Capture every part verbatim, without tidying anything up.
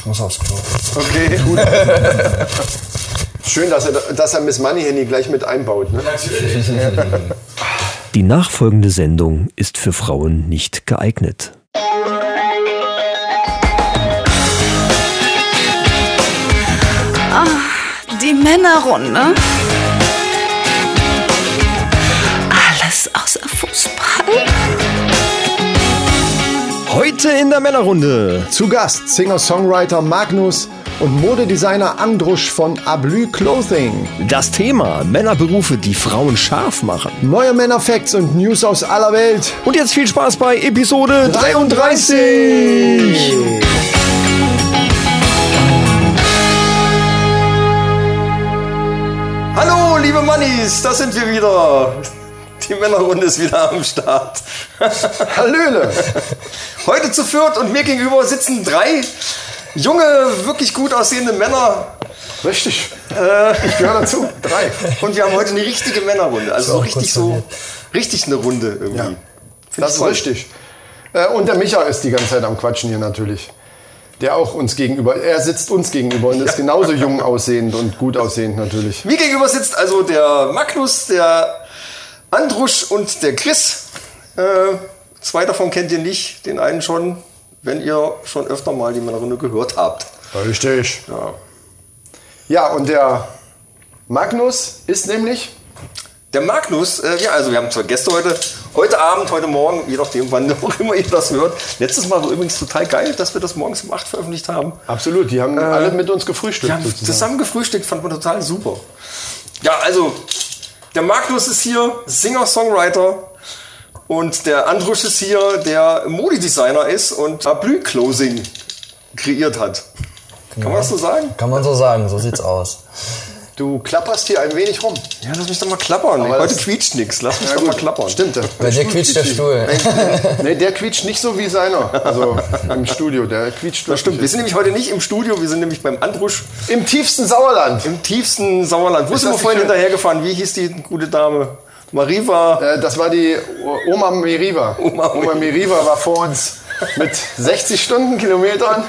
Ich muss aufs Klo. Okay, gut. Schön, dass er, dass er Miss Money Handy gleich mit einbaut. Ne? Natürlich. Die nachfolgende Sendung ist für Frauen nicht geeignet. Ach, die Männerrunde. Alles außer Fußball. Heute in der Männerrunde. Zu Gast Singer-Songwriter Magnus und Modedesigner Andrusch von Ablü Clothing. Das Thema: Männerberufe, die Frauen scharf machen. Neue Männerfacts und News aus aller Welt. Und jetzt viel Spaß bei Episode dreiunddreißig. Hallo, liebe Mannis, da sind wir wieder. Die Männerrunde ist wieder am Start. Hallöle. Heute zu viert und mir gegenüber sitzen drei junge, wirklich gut aussehende Männer. Richtig. Äh, ich gehöre dazu. Drei. Und wir haben heute eine richtige Männerrunde. Also so richtig so, richtig eine Runde irgendwie. Ja, das ist toll. Richtig. Äh, und der Micha ist die ganze Zeit am Quatschen hier natürlich. Der auch uns gegenüber, er sitzt uns gegenüber und ist genauso jung aussehend und gut aussehend natürlich. Mir gegenüber sitzt also der Magnus, der Andrusch und der Chris. Äh, zwei davon kennt ihr nicht, den einen schon, wenn ihr schon öfter mal die Männerrunde gehört habt. Richtig. Ja. Ja, und der Magnus ist nämlich? Der Magnus, äh, ja, also wir haben zwei Gäste heute, heute Abend, heute Morgen, je nachdem, wann auch immer ihr das hört. Letztes Mal war übrigens total geil, dass wir das morgens um acht veröffentlicht haben. Absolut, die haben äh, alle mit uns gefrühstückt. Die haben sozusagen zusammen gefrühstückt, fand man total super. Ja, also der Magnus ist hier, Singer-Songwriter. Und der Andrusch ist hier, der Modedesigner ist und Ablü Clothing kreiert hat. Kann ja. man das so sagen? Kann man so sagen, so sieht's aus. Du klapperst hier ein wenig rum. Ja, lass mich doch mal klappern. Aber heute quietscht nichts, lass mich ja, doch gut. mal klappern. Stimmt. Der Bei dir quietscht der Stuhl. Nee, der quietscht nicht so wie seiner. Also im Studio, der quietscht. Das stimmt, wir sind nämlich heute nicht im Studio, wir sind nämlich beim Andrusch. Im tiefsten Sauerland. Im tiefsten Sauerland. Wo sind wir vorhin hinterhergefahren? Wie hieß die gute Dame? Mariva. Äh, das war die Oma Meriva. Oma, Oma Meriva war vor uns mit sechzig Stundenkilometern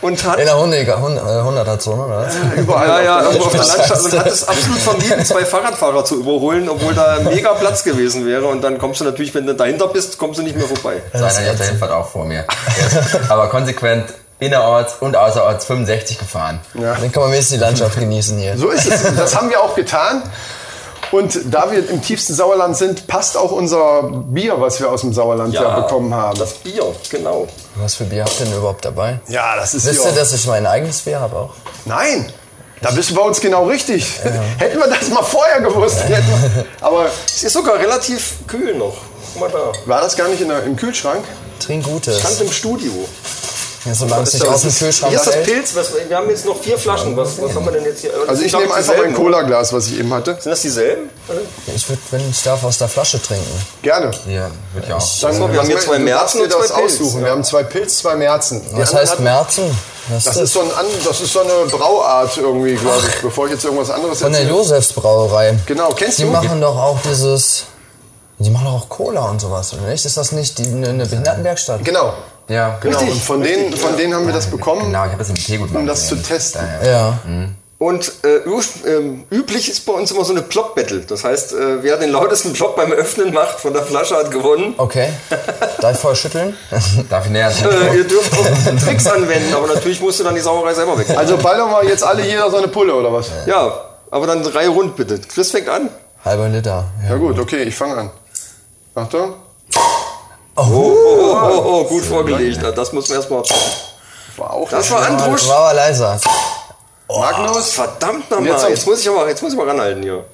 und hat... In der hundert hat so, oder? Äh, überall. Ja, ja, auf der Landschaft. Und hat es absolut vermieden, zwei Fahrradfahrer zu überholen, obwohl da mega Platz gewesen wäre. Und dann kommst du natürlich, wenn du dahinter bist, kommst du nicht mehr vorbei. Seiner hätte jedenfalls auch vor mir. Aber konsequent innerorts und außerorts fünfundsechzig gefahren. Ja. Dann kann man wenigstens die Landschaft genießen hier. So ist es. Das haben wir auch getan. Und da wir im tiefsten Sauerland sind, passt auch unser Bier, was wir aus dem Sauerland ja, ja bekommen haben. Das Bier, genau. Was für Bier habt ihr denn überhaupt dabei? Ja, das ist Wisst ihr, dass ich mein eigenes Bier habe auch? Nein, da bist du bei uns genau richtig. Ja. Hätten wir das mal vorher gewusst. Ja. Aber es ist sogar relativ kühl noch. Guck mal da. War das gar nicht in der, im Kühlschrank? Trinkgutes. Stand im Studio. Ja, solange es nicht aus dem Kühlschrank ist. Hier ist das Pilz. Was, wir haben jetzt noch vier Flaschen. Was, was haben wir denn jetzt hier? Also ich, ich nehme einfach mein Cola-Glas, was ich eben hatte. Sind das dieselben? Ich würde, wenn ich darf, aus der Flasche trinken. Gerne. Ja, würde ich auch. Ich, Dann, wir haben hier zwei Merzen und zwei Pilz. Ja. Wir haben zwei Pilz, zwei Merzen. Was heißt hatten, Merzen? Was das, ist so ein, das ist so eine Brauart irgendwie, glaube ich. Bevor ich jetzt irgendwas anderes erzähle. Von der Josefsbrauerei. Genau, kennst die du? Die machen doch auch dieses... Die machen doch auch Cola und sowas, oder nicht? Ist das nicht eine Behindertenwerkstatt? Genau. Ja, genau. Richtig, und von, richtig, denen, von ja. denen haben wir das bekommen, genau, ich hab das im Teegut um das zu testen. Ja. ja. Und äh, üblich ist bei uns immer so eine Plop-Battle. Das heißt, äh, wer den lautesten Plop beim Öffnen macht von der Flasche, hat gewonnen. Okay. Darf ich vorher schütteln? Darf ich näher schütteln? Äh, ihr dürft auch Tricks anwenden, aber natürlich musst du dann die Sauerei selber weg. Also ballern wir jetzt alle jeder so eine Pulle, oder was? Ja, ja, aber dann drei rund bitte. Chris fängt an. Halber Liter. Ja, ja gut, okay, ich fange an. Achtung. Oh, oh, oh, oh, gut vorgelegt. Das muss man erstmal. War auch das war Andrusch. War aber leiser. Oh, Magnus, verdammt nochmal. Jetzt, jetzt muss ich aber, jetzt muss ich mal ranhalten hier.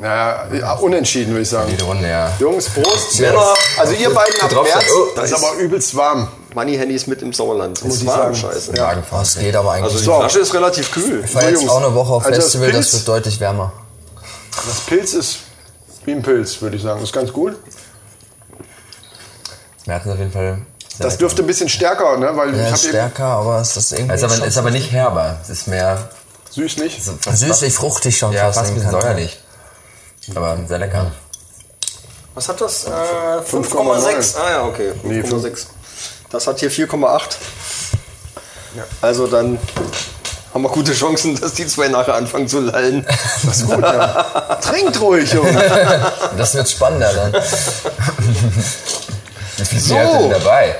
Naja, unentschieden würde ich sagen. Die Runde, ja. Jungs, Prost. Männer. Also ihr beiden habt März. Oh, das ist aber übelst warm. Money-Handy ist mit im Sauerland. Das ist warm, scheiße. Ja, das geht aber eigentlich. Also die Flasche ist relativ kühl. Ich war jetzt auch eine Woche auf Festival, das wird deutlich wärmer. Das Pilz ist wie ein Pilz, würde ich sagen. Das ist ganz gut. Merken auf jeden Fall. Das dürfte ein bisschen stärker, ne? Weil ja, ich stärker, aber ist das irgendwie. Ist aber, ist aber nicht herber. Es ist mehr. Süßlich? Süßlich, fruchtig schon. Ja, fast ein bisschen säuerlich. Aber sehr lecker. Was hat das? Äh, fünf Komma sechs. Ah ja, okay. fünf Komma sechs. Nee, das hat hier vier Komma acht. Ja. Also dann haben wir gute Chancen, dass die zwei nachher anfangen zu lallen. Das ist gut, ja. Trinkt ruhig, Junge. Das wird spannender dann. Wie viel hat denn dabei?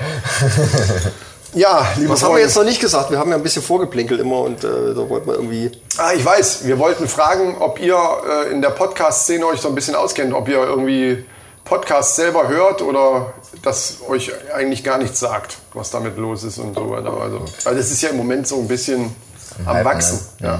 Ja, lieber was Freunde, haben wir jetzt noch nicht gesagt? Wir haben ja ein bisschen vorgeplinkelt immer und äh, da wollten wir irgendwie... Ah, ich weiß. Wir wollten fragen, ob ihr äh, in der Podcast-Szene euch so ein bisschen auskennt, ob ihr irgendwie Podcasts selber hört oder das euch eigentlich gar nichts sagt, was damit los ist und so weiter. Also, weil das ist ja im Moment so ein bisschen am, am Hypen, Wachsen. Ne?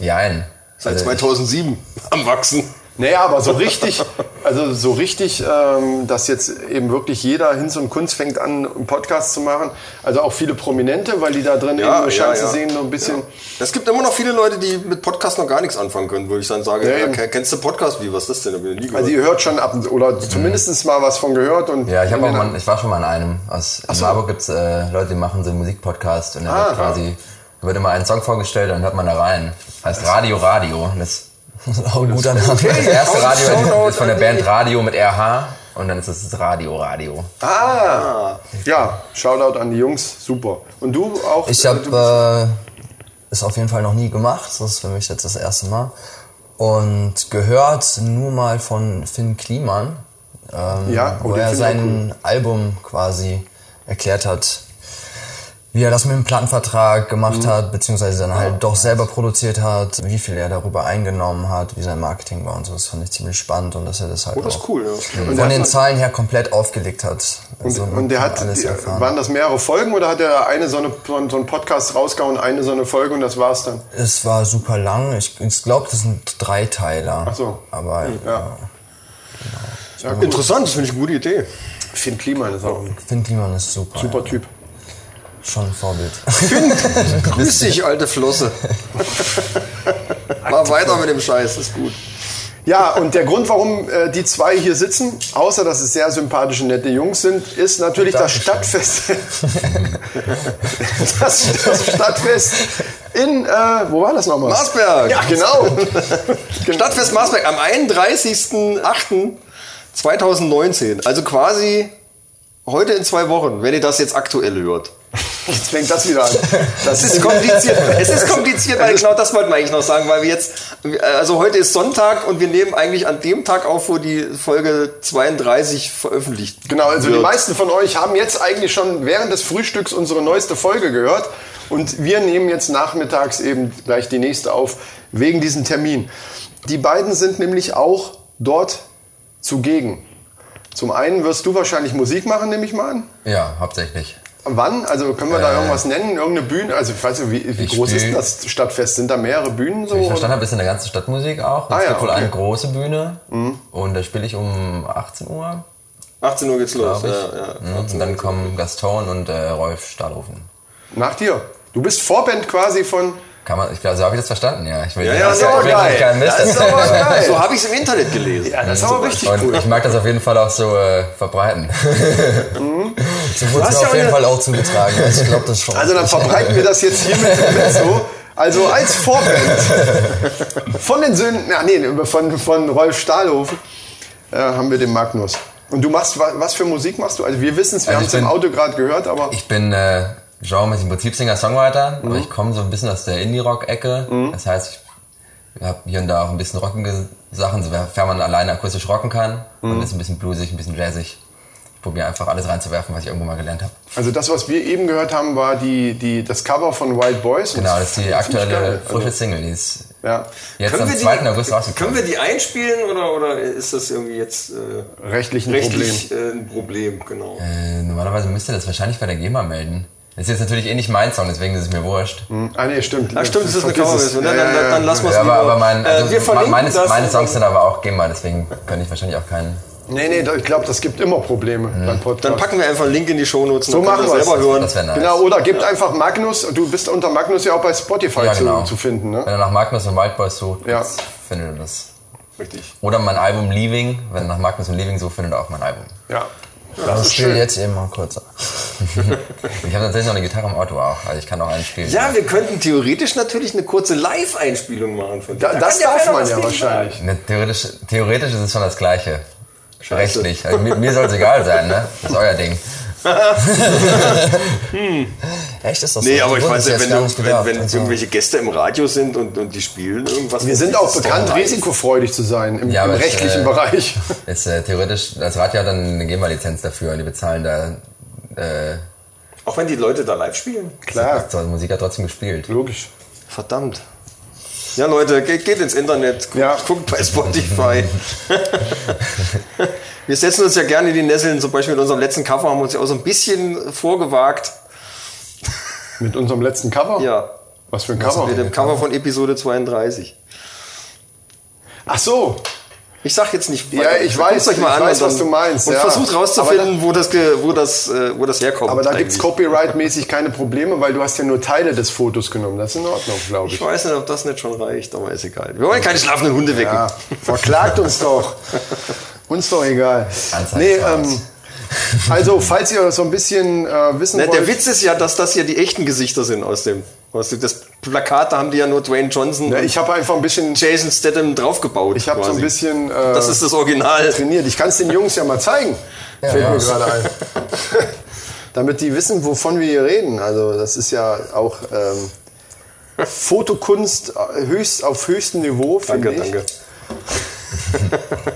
Ja, ja. Seit zweitausendsieben am Wachsen. Naja, aber so richtig, also so richtig, ähm, dass jetzt eben wirklich jeder Hinz und Kunz fängt an, einen Podcast zu machen. Also auch viele Prominente, weil die da drin ja, eben eine Chance ja, ja. sehen, so ein bisschen. Es ja. gibt immer noch viele Leute, die mit Podcast noch gar nichts anfangen können, würde ich dann sagen. Ja, ja, kennst du Podcast? Wie, was ist das denn? Also gehört. Ihr hört schon ab oder zumindest mal was von gehört. Und ja, ich, hab auch mal, ich war schon mal in einem. Aus, in so. Marburg gibt es äh, Leute, die machen so einen Musikpodcast und da ah, wird quasi, da wird immer ein Song vorgestellt, dann hört man da rein. Heißt Radio Radio. Das Das ist auch ein guter Name. Okay. Das erste Radio ist von der Band Radio mit R H und dann ist es Radio Radio. Ah, ja, Shoutout an die Jungs, super. Und du auch? Ich habe es äh, auf jeden Fall noch nie gemacht, das ist für mich jetzt das erste Mal. Und gehört nur mal von Fynn Kliemann, ähm, ja, oh, wo er sein Album quasi erklärt hat, wie er das mit dem Plattenvertrag gemacht mhm. hat, beziehungsweise dann halt ja. doch selber produziert hat, wie viel er darüber eingenommen hat, wie sein Marketing war und so. Das fand ich ziemlich spannend und dass er das halt oh, das auch ist cool, ja. von den hat, Zahlen her komplett aufgelegt hat. Also und und der hat, alles die, waren das mehrere Folgen oder hat er eine so, eine, so einen Podcast rausgehauen, eine so eine Folge und das war's dann? Es war super lang. Ich, ich glaube, das sind Dreiteiler. Ach so. Aber, hm, ja. Ja, genau. ja, interessant, das finde ich eine gute Idee. Fynn Kliemann ist auch ein Fynn Kliemann ist super. Super ja. Typ. Schon ein Vorbild. Fynn, grüß dich, alte Flosse. Mach weiter mit dem Scheiß, ist gut. Ja, und der Grund, warum äh, die zwei hier sitzen, außer dass es sehr sympathische, nette Jungs sind, ist natürlich das Stadtfest. das, das Stadtfest in, äh, wo war das nochmal? Marsberg. Ja, genau. Stadtfest Marsberg am einunddreißigsten achten zweitausendneunzehn. Also quasi heute in zwei Wochen, wenn ihr das jetzt aktuell hört. Jetzt fängt das wieder an. Das ist kompliziert. Es ist kompliziert, weil genau das wollten wir eigentlich noch sagen, weil wir jetzt, also heute ist Sonntag und wir nehmen eigentlich an dem Tag auf, wo die Folge zweiunddreißig veröffentlicht wird. Genau, also die meisten von euch haben jetzt eigentlich schon während des Frühstücks unsere neueste Folge gehört und wir nehmen jetzt nachmittags eben gleich die nächste auf, wegen diesem Termin. Die beiden sind nämlich auch dort zugegen. Zum einen wirst du wahrscheinlich Musik machen, nehme ich mal an. Ja, hauptsächlich. Wann? Also können wir da äh, irgendwas nennen? Irgendeine Bühne? Also ich weiß nicht, wie, wie ich groß spiel, ist das Stadtfest? Sind da mehrere Bühnen so? Ich verstanden habe, ist in der ganzen Stadtmusik auch. Ah, es ja, gibt wohl okay. eine große Bühne mhm. und da spiele ich um achtzehn Uhr. achtzehn Uhr geht's los. Ja, ja. Und dann kommen Gaston und äh, Rolf Stahlhofen. Nach dir? Du bist Vorband quasi von... Kann man, ich glaube, so habe ich das verstanden, ja. Ich will ja, ja, das ist aber geil. Das ist aber geil. So habe ich es im Internet gelesen. Ja, das ist aber richtig cool. Ich mag das auf jeden Fall auch so äh, verbreiten. Mhm. So wurde es mir auf jeden eine... Fall auch zugetragen. Also, ich glaube, das schon. Also dann verbreiten wir das jetzt hier mit, mit so. Also als Vorband von den Söhnen, na, nee, von, von Rolf Stahlhofen äh, haben wir den Magnus. Und du machst, was für Musik machst du? Also wir wissen es, wir also haben es im Auto gerade gehört, aber... Ich bin... Äh, genremäßig im Prinzip Singer-Songwriter, mhm. aber ich komme so ein bisschen aus der Indie-Rock-Ecke. Mhm. Das heißt, ich habe hier und da auch ein bisschen rockige Sachen, sofern man alleine akustisch rocken kann. Mhm. Und ist ein bisschen bluesig, ein bisschen jazzig. Ich probiere einfach alles reinzuwerfen, was ich irgendwo mal gelernt habe. Also das, was wir eben gehört haben, war die, die, das Cover von Wild Boys. Genau, das ist die aktuelle frische Single, die ist ja. jetzt können am zweiten August rausgekommen. Können wir die einspielen oder, oder ist das irgendwie jetzt äh, rechtlich ein rechtlich, Problem? Äh, ein Problem genau. äh, normalerweise müsst ihr das wahrscheinlich bei der GEMA melden. Das ist jetzt natürlich eh nicht mein Song, deswegen ist es mir wurscht. Ah, nee, stimmt. Ah, stimmt, das ist eine Coverversion. Dann, dann, dann, dann lassen wir es lieber. Aber mein, also äh, meine, meine Songs sind aber auch GEMA, deswegen kann ich wahrscheinlich auch keinen... Nee, nee, ich glaube, das gibt immer Probleme mhm. beim Podcast. Dann packen wir einfach einen Link in die Shownotes. So machen wir es. Das wäre nice. Genau, oder gebt ja. einfach Magnus. Du bist unter Magnus ja auch bei Spotify ja, genau. zu, zu finden. Ne? Wenn ihr nach Magnus und Wild Boys sucht, ja. findet ihr das. Richtig. Oder mein Album Leaving. Wenn ihr nach Magnus und Leaving sucht, findet ihr auch mein Album. Ja. Das, das spiele jetzt eben mal kurz. Ich habe tatsächlich noch eine Gitarre im Auto auch, also ich kann auch einspielen. Ja, wir könnten theoretisch natürlich eine kurze Live-Einspielung machen. Von da, da das darf ja man ja wahrscheinlich. Ne, theoretisch, theoretisch ist es schon das Gleiche. Scheiße. Rechtlich. Also, mir mir soll es egal sein, ne? Das ist euer Ding. hm. Echt, ist das nee, so? Nee, aber ich weiß ja, wenn, du, wenn, wenn also. irgendwelche Gäste im Radio sind und, und die spielen irgendwas. Wir sind auch bekannt, risikofreudig zu sein im, ja, im rechtlichen äh, Bereich. Ist äh, theoretisch, das Radio hat dann eine GEMA-Lizenz dafür und die bezahlen da... Äh, auch wenn die Leute da live spielen? Klar. Die Musik hat trotzdem gespielt. Logisch. Verdammt. Ja, Leute, geht, geht ins Internet, guckt, ja. guckt bei Spotify. Wir setzen uns ja gerne in die Nesseln. Zum Beispiel mit unserem letzten Cover haben wir uns ja auch so ein bisschen vorgewagt. Mit unserem letzten Cover? Ja. Was für ein Cover? Mit dem Cover von Episode zweiunddreißig. Ach so. Ich sag jetzt nicht. Ja, ich weiß, euch mal ich an weiß, was du meinst. Und ja. versucht rauszufinden, da, wo, das, wo, das, wo das herkommt. Aber da gibt es copyright-mäßig keine Probleme, weil du hast ja nur Teile des Fotos genommen. Das ist in Ordnung, glaube ich. Ich weiß nicht, ob das nicht schon reicht, aber ist egal. Wir wollen keine schlafenden Hunde wecken. Ja, verklagt uns doch. Uns doch egal. Ganz nee, ähm, also, falls ihr so ein bisschen äh, wissen Na, wollt... Der Witz ist ja, dass das hier die echten Gesichter sind aus dem... Aus dem das Plakat, da haben die ja nur Dwayne Johnson ja, ich habe einfach ein bisschen Jason Statham draufgebaut. Ich habe so ein bisschen... Äh, das ist das Original. Trainiert. Ich kann es den Jungs ja mal zeigen. Ja, fällt ja. mir gerade ein. Damit die wissen, wovon wir hier reden. Also, das ist ja auch ähm, Fotokunst höchst, auf höchstem Niveau, finde ich. Danke, danke.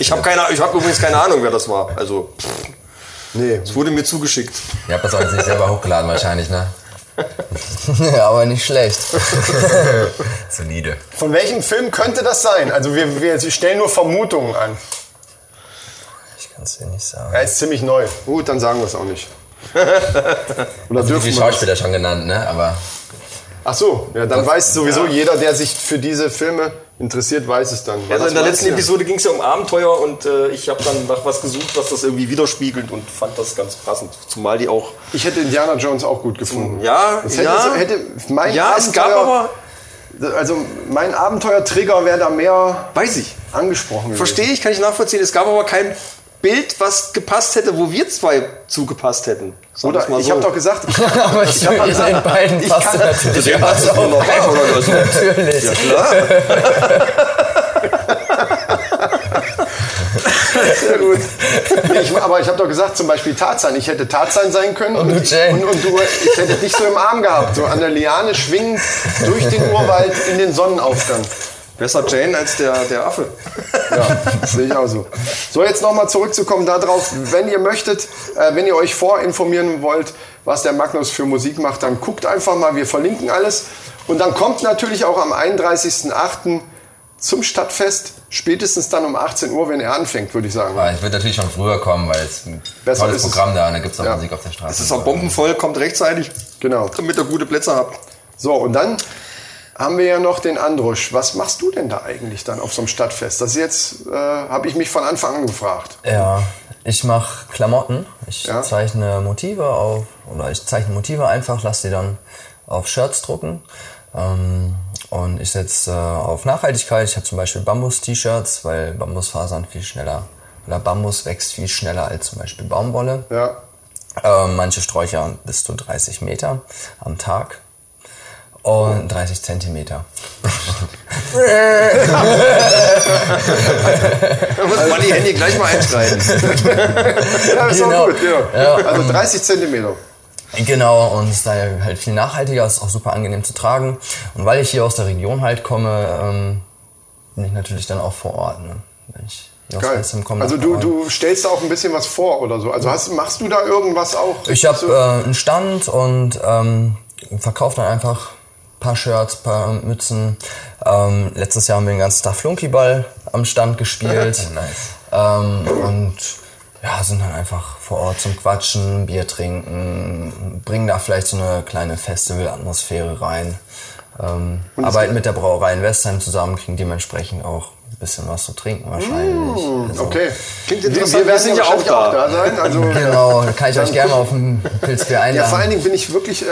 Ich habe hab übrigens keine Ahnung, wer das war. Also, nee. Es wurde mir zugeschickt. Ihr habt das auch jetzt nicht selber hochgeladen wahrscheinlich, ne? Ja, aber nicht schlecht. Solide. Von welchem Film könnte das sein? Also wir, wir stellen nur Vermutungen an. Ich kann es dir nicht sagen. Er ist ziemlich neu. Gut, dann sagen wir es auch nicht. Oder also dürfen wir Schauspieler schon genannt, ne? Aber ach so, ja, dann weiß sowieso ja. jeder, der sich für diese Filme interessiert, weiß es dann. Also in der letzten ja. Episode ging es ja um Abenteuer und äh, ich habe dann nach was gesucht, was das irgendwie widerspiegelt und fand das ganz passend. Zumal die auch... Ich hätte Indiana Jones auch gut gefunden. Ja, das hätte, ja. hätte mein ja, es gab aber... Also mein Abenteuerträger wäre da mehr weiß ich. angesprochen. Verstehe ich, kann ich nachvollziehen. Es gab aber kein Bild, was gepasst hätte, wo wir zwei zugepasst hätten. Oder mal so. Ich habe doch gesagt, aber ich habe also in beiden ich kann natürlich. Ja, auch noch oder natürlich. Ja klar. Sehr gut. Ich, aber ich habe doch gesagt, zum Beispiel Tarzan. Ich hätte Tarzan sein können und, und, Jane. und, und du, ich hätte dich so im Arm gehabt, so an der Liane schwingend durch den Urwald in den Sonnenaufgang. Besser Jane als der, der Affe. Ja, das sehe ich auch so. So, jetzt nochmal zurückzukommen darauf, wenn ihr möchtet, äh, wenn ihr euch vorinformieren wollt, was der Magnus für Musik macht, dann guckt einfach mal, wir verlinken alles. Und dann kommt natürlich auch am einunddreißigsten achten zum Stadtfest, spätestens dann um achtzehn Uhr, wenn er anfängt, würde ich sagen. Ja, ich würde natürlich schon früher kommen, weil es ein Besser tolles Programm da, da gibt es auch ja. Musik auf der Straße. Es ist auch bombenvoll, kommt rechtzeitig, genau, damit ihr gute Plätze habt. So, und dann... haben wir ja noch den Andrusch. Was machst du denn da eigentlich dann auf so einem Stadtfest? Das jetzt äh, habe ich mich von Anfang an gefragt. Ja, ich mache Klamotten. Ich ja. zeichne Motive auf, oder ich zeichne Motive einfach, lasse die dann auf Shirts drucken. Ähm, und ich setze äh, auf Nachhaltigkeit. Ich habe zum Beispiel Bambus-T-Shirts, weil Bambusfasern viel schneller, oder Bambus wächst viel schneller als zum Beispiel Baumwolle. Ja. Äh, manche Sträucher bis zu dreißig Meter am Tag. Und dreißig Zentimeter. Da muss man die Handy gleich mal einschreiben. Ja, ist genau. auch gut. Ja. Ja. Also dreißig Zentimeter. Genau, und ist da halt viel nachhaltiger, ist auch super angenehm zu tragen. Und weil ich hier aus der Region halt komme, ähm, bin ich natürlich dann auch vor Ort. Ne? Wenn ich Geil. Also du, du stellst da auch ein bisschen was vor oder so. Also hast, machst du da irgendwas auch? Ich habe äh, einen Stand und ähm, verkaufe dann einfach... paar Shirts, paar Mützen. Ähm, letztes Jahr haben wir den ganzen Tag Flunkyball am Stand gespielt. Nice. Ähm, und ja, sind dann einfach vor Ort zum Quatschen, Bier trinken, bringen da vielleicht so eine kleine Festival-Atmosphäre rein. Ähm, arbeiten mit der Brauerei in Westheim zusammen, kriegen dementsprechend auch ein bisschen was zu trinken wahrscheinlich. Mmh, also, okay. Klingt interessant. Wir werden sind ja auch da. auch da sein. Also, genau, da kann ich euch gerne mal auf ein Pilzbier einladen. Ja, vor allen Dingen bin ich wirklich äh,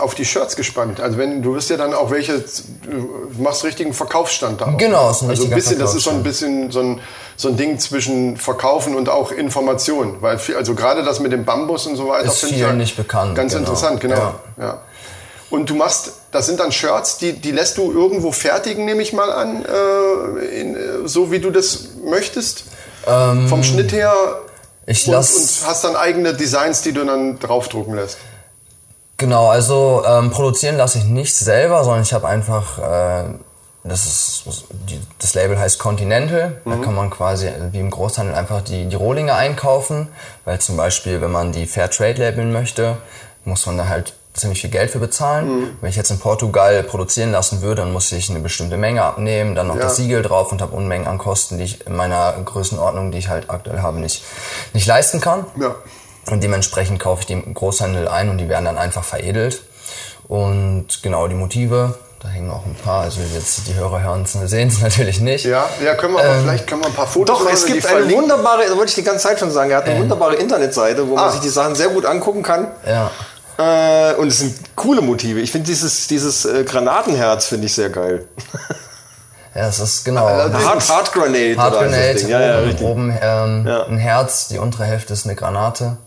auf die Shirts gespannt. Also wenn du wirst ja dann auch welche, du machst richtigen Verkaufsstand da. Auch. Genau, ist ein also ein bisschen, das ist so ein bisschen so ein, so ein Ding zwischen Verkaufen und auch Information. Weil viel, also gerade das mit dem Bambus und so weiter. Ist viel nicht bekannt. Ganz genau. interessant, genau. Ja. Ja. Und du machst, das sind dann Shirts, die, die lässt du irgendwo fertigen, nehme ich mal an, äh, in, so wie du das möchtest, ähm, vom Schnitt her ich und, lass und hast dann eigene Designs, die du dann draufdrucken lässt. Genau, also ähm, produzieren lasse ich nicht selber, sondern ich habe einfach, äh, das, ist, das Label heißt Continental, mhm. da kann man quasi wie im Großhandel einfach die, die Rohlinge einkaufen, weil zum Beispiel, wenn man die Fairtrade labeln möchte, muss man da halt ziemlich viel Geld für bezahlen. Mhm. Wenn ich jetzt in Portugal produzieren lassen würde, dann muss ich eine bestimmte Menge abnehmen, dann noch ja. das Siegel drauf und habe Unmengen an Kosten, die ich in meiner Größenordnung, die ich halt aktuell habe, nicht, nicht leisten kann. Ja. Und dementsprechend kaufe ich die im Großhandel ein und die werden dann einfach veredelt. Und genau, die Motive, da hängen auch ein paar, also jetzt die Hörer hören es und sehen es natürlich nicht. Ja, ja, können wir ähm, aber vielleicht können wir ein paar Fotos. Doch, machen, es gibt die eine verlinken. Wunderbare, das wollte ich die ganze Zeit schon sagen, er hat eine ähm, wunderbare Internetseite, wo man ah. sich die Sachen sehr gut angucken kann. Ja. Äh, und es sind coole Motive. Ich finde dieses, dieses äh, Granatenherz finde ich sehr geil. Ja, es ist genau. Hard, Hard Grenade. Hard Grenade, oben, ja, ja, richtig. oben ähm, ja. ein Herz, die untere Hälfte ist eine Granate.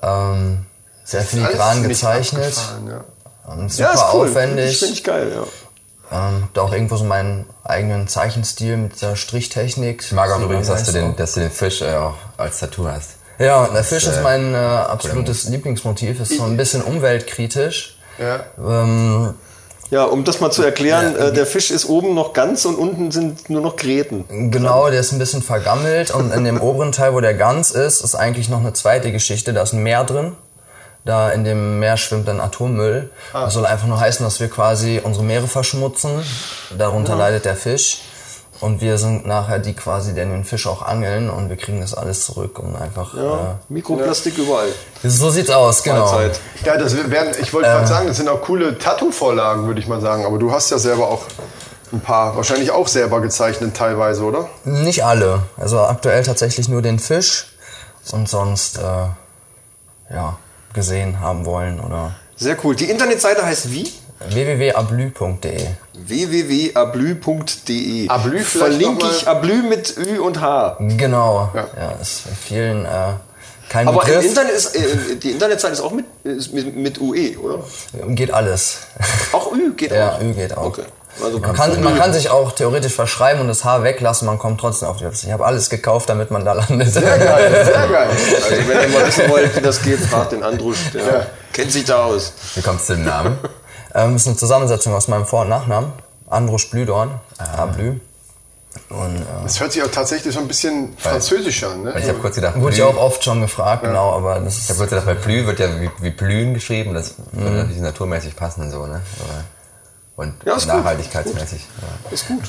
Ähm, sehr filigran gezeichnet. Ja. Ähm, super ja, ist cool. aufwendig. Ich finde ich geil, ja. Ähm, da auch irgendwo so meinen eigenen Zeichenstil mit der Strichtechnik. Ich mag auch übrigens, dass du, den, dass du den Fisch äh, auch als Tattoo hast. Ja, der Fisch ist mein äh, absolutes Lieblingsmotiv, ist so ein bisschen umweltkritisch. Ja, ähm, ja um das mal zu erklären, ja, äh, der Fisch ist oben noch ganz und unten sind nur noch Gräten. Genau, der ist ein bisschen vergammelt und in dem oberen Teil, wo der ganz ist, ist eigentlich noch eine zweite Geschichte, da ist ein Meer drin. Da in dem Meer schwimmt dann Atommüll. Ah. Das soll einfach nur heißen, dass wir quasi unsere Meere verschmutzen, darunter ja. leidet der Fisch. Und wir sind nachher die quasi, die den Fisch auch angeln und wir kriegen das alles zurück und einfach... Ja, äh, Mikroplastik ja. überall. So sieht's aus, genau. Mahlzeit. Ja, das werden, ich wollte gerade äh, sagen, das sind auch coole Tattoo-Vorlagen, würde ich mal sagen. Aber du hast ja selber auch ein paar, wahrscheinlich auch selber gezeichnet teilweise, oder? Nicht alle. Also aktuell tatsächlich nur den Fisch und sonst, äh, ja, gesehen haben wollen oder... Sehr cool. Die Internetseite heißt wie? w w w punkt ablü punkt d e w w w punkt ablü punkt d e Ablü verlinke ich, Ablü mit Ü und H. Genau. Ja, ja ist bei vielen äh, kein Aber Begriff. Aber Internet ist, äh, die Internetseite ist auch mit, ist mit, mit U E, oder? Geht alles. Auch Ü geht ja, auch? Ja, Ü geht auch. Okay. Also man kann, man kann sich auch theoretisch verschreiben und das H weglassen, man kommt trotzdem auf die Website. Ich habe alles gekauft, damit man da landet. Sehr geil, sehr geil. Also wenn ihr mal wissen wollt, wie das geht, fragt den Andrusch. Der ja. kennt sich da aus. Wie kommst du den Namen? Ähm, das ist eine Zusammensetzung aus meinem Vor- und Nachnamen. Andrusch Blühdorn, ah. Ablü. Und, äh, das hört sich auch tatsächlich so ein bisschen französisch an, ne? Weil ich habe kurz gedacht, wurde ich auch oft schon gefragt, ja. genau, aber das ist... Ich habe kurz gedacht, bei Blü wird ja wie, wie Blühen geschrieben, das würde natürlich naturmäßig passen, so, ne? Aber Und ja, ist nachhaltigkeitsmäßig. Gut. Ja. Ist gut.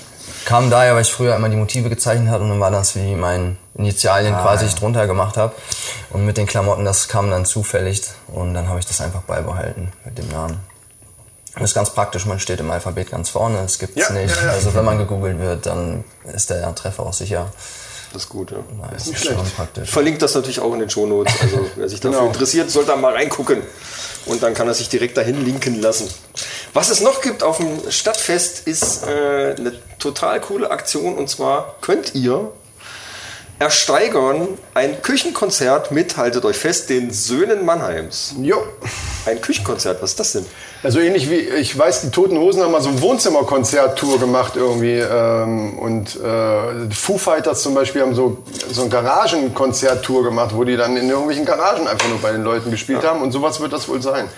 Kam daher, weil ich früher immer die Motive gezeichnet habe und dann war das wie mein Initialien ah, quasi ja. ich drunter gemacht habe. Und mit den Klamotten, das kam dann zufällig und dann habe ich das einfach beibehalten mit dem Namen. Das ist ganz praktisch, man steht im Alphabet ganz vorne, es gibt's ja, nicht. Ja, ja. Also wenn man gegoogelt wird, dann ist der Treffer auch sicher. Das ist gut, ja. Nein, ist nicht schlecht. Praktisch. Verlinkt das natürlich auch in den Shownotes. Also wer sich dafür genau. interessiert, sollte da mal reingucken. Und dann kann er sich direkt dahin linken lassen. Was es noch gibt auf dem Stadtfest ist äh, eine total coole Aktion. Und zwar könnt ihr ersteigern ein Küchenkonzert mit, haltet euch fest, den Söhnen Mannheims. Jo. Ein Küchenkonzert, was ist das denn? Also ähnlich wie, ich weiß, die Toten Hosen haben mal so ein Wohnzimmerkonzerttour gemacht irgendwie ähm, und äh, Foo Fighters zum Beispiel haben so, so eine Garagenkonzerttour gemacht, wo die dann in irgendwelchen Garagen einfach nur bei den Leuten gespielt ja. haben und sowas wird das wohl sein.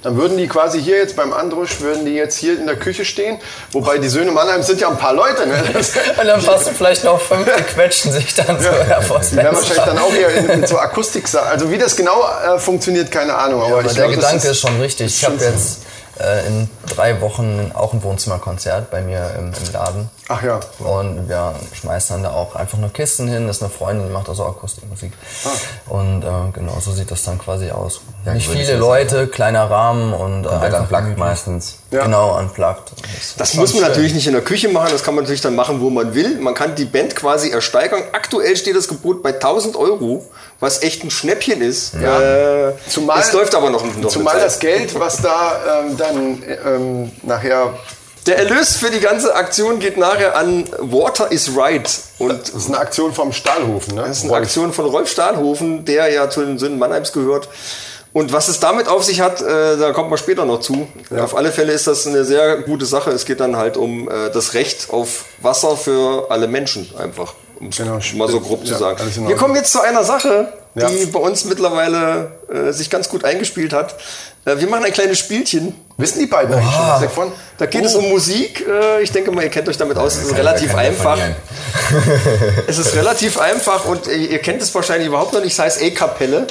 Dann würden die quasi hier jetzt beim Andrusch, würden die jetzt hier in der Küche stehen. Wobei die Söhne Mannheims sind ja ein paar Leute, ne? Und dann passen vielleicht noch fünf, die quetschen sich dann so hervors. Die werden wahrscheinlich dann auch eher in, in so Akustik sagen. Also wie das genau äh, funktioniert, keine Ahnung. Aber, ja, aber ich der glaub, Gedanke ist, ist schon richtig. Ich habe jetzt äh, in drei Wochen auch ein Wohnzimmerkonzert bei mir im, im Laden. Ach ja. Und wir schmeißen dann da auch einfach nur Kisten hin. Das ist eine Freundin, die macht also Akustikmusik. Ah. Und äh, genau, so sieht das dann quasi aus. Ja, nicht viele Leute, sein. Kleiner Rahmen und, und äh, halt unplugged meistens. Ja. Genau, unplugged. Das, das muss man schön. Natürlich nicht in der Küche machen, das kann man natürlich dann machen, wo man will. Man kann die Band quasi ersteigern. Aktuell steht das Gebot bei tausend Euro, was echt ein Schnäppchen ist. Ja. Äh, zumal, das läuft aber noch ein bisschen. Zumal das Geld, was da ähm, dann ähm, nachher... Der Erlös für die ganze Aktion geht nachher an Water is Right. Und das ist eine Aktion vom Stahlhofen, ne? Das ist eine Rolf. Aktion von Rolf Stahlhofen, der ja zu den Söhnen Mannheims gehört. Und was es damit auf sich hat, äh, da kommt man später noch zu. Ja. Auf alle Fälle ist das eine sehr gute Sache. Es geht dann halt um äh, das Recht auf Wasser für alle Menschen einfach. um es genau. mal so grob ja, zu sagen. Wir kommen jetzt zu einer Sache, ja. die bei uns mittlerweile äh, sich ganz gut eingespielt hat. Äh, wir machen ein kleines Spielchen. Wissen die beiden eigentlich schon was davon? Da geht oh. es um Musik. Äh, ich denke mal, ihr kennt euch damit aus. Es ist relativ einfach. Es ist relativ einfach und ihr, ihr kennt es wahrscheinlich überhaupt noch nicht. Es heißt A-Kapelle.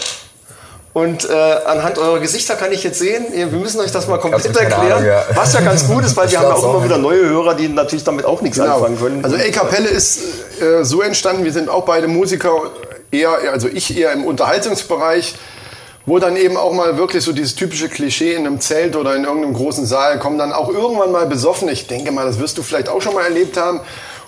Und äh, anhand eurer Gesichter kann ich jetzt sehen, wir müssen euch das mal komplett erklären, Ahnung, ja. was ja ganz gut ist, weil wir haben ja auch immer wieder neue Hörer, die natürlich damit auch nichts genau. anfangen können. Also A-Kapelle ist äh, so entstanden, wir sind auch beide Musiker, eher, also ich eher im Unterhaltungsbereich, wo dann eben auch mal wirklich so dieses typische Klischee in einem Zelt oder in irgendeinem großen Saal kommen dann auch irgendwann mal besoffen, ich denke mal, das wirst du vielleicht auch schon mal erlebt haben,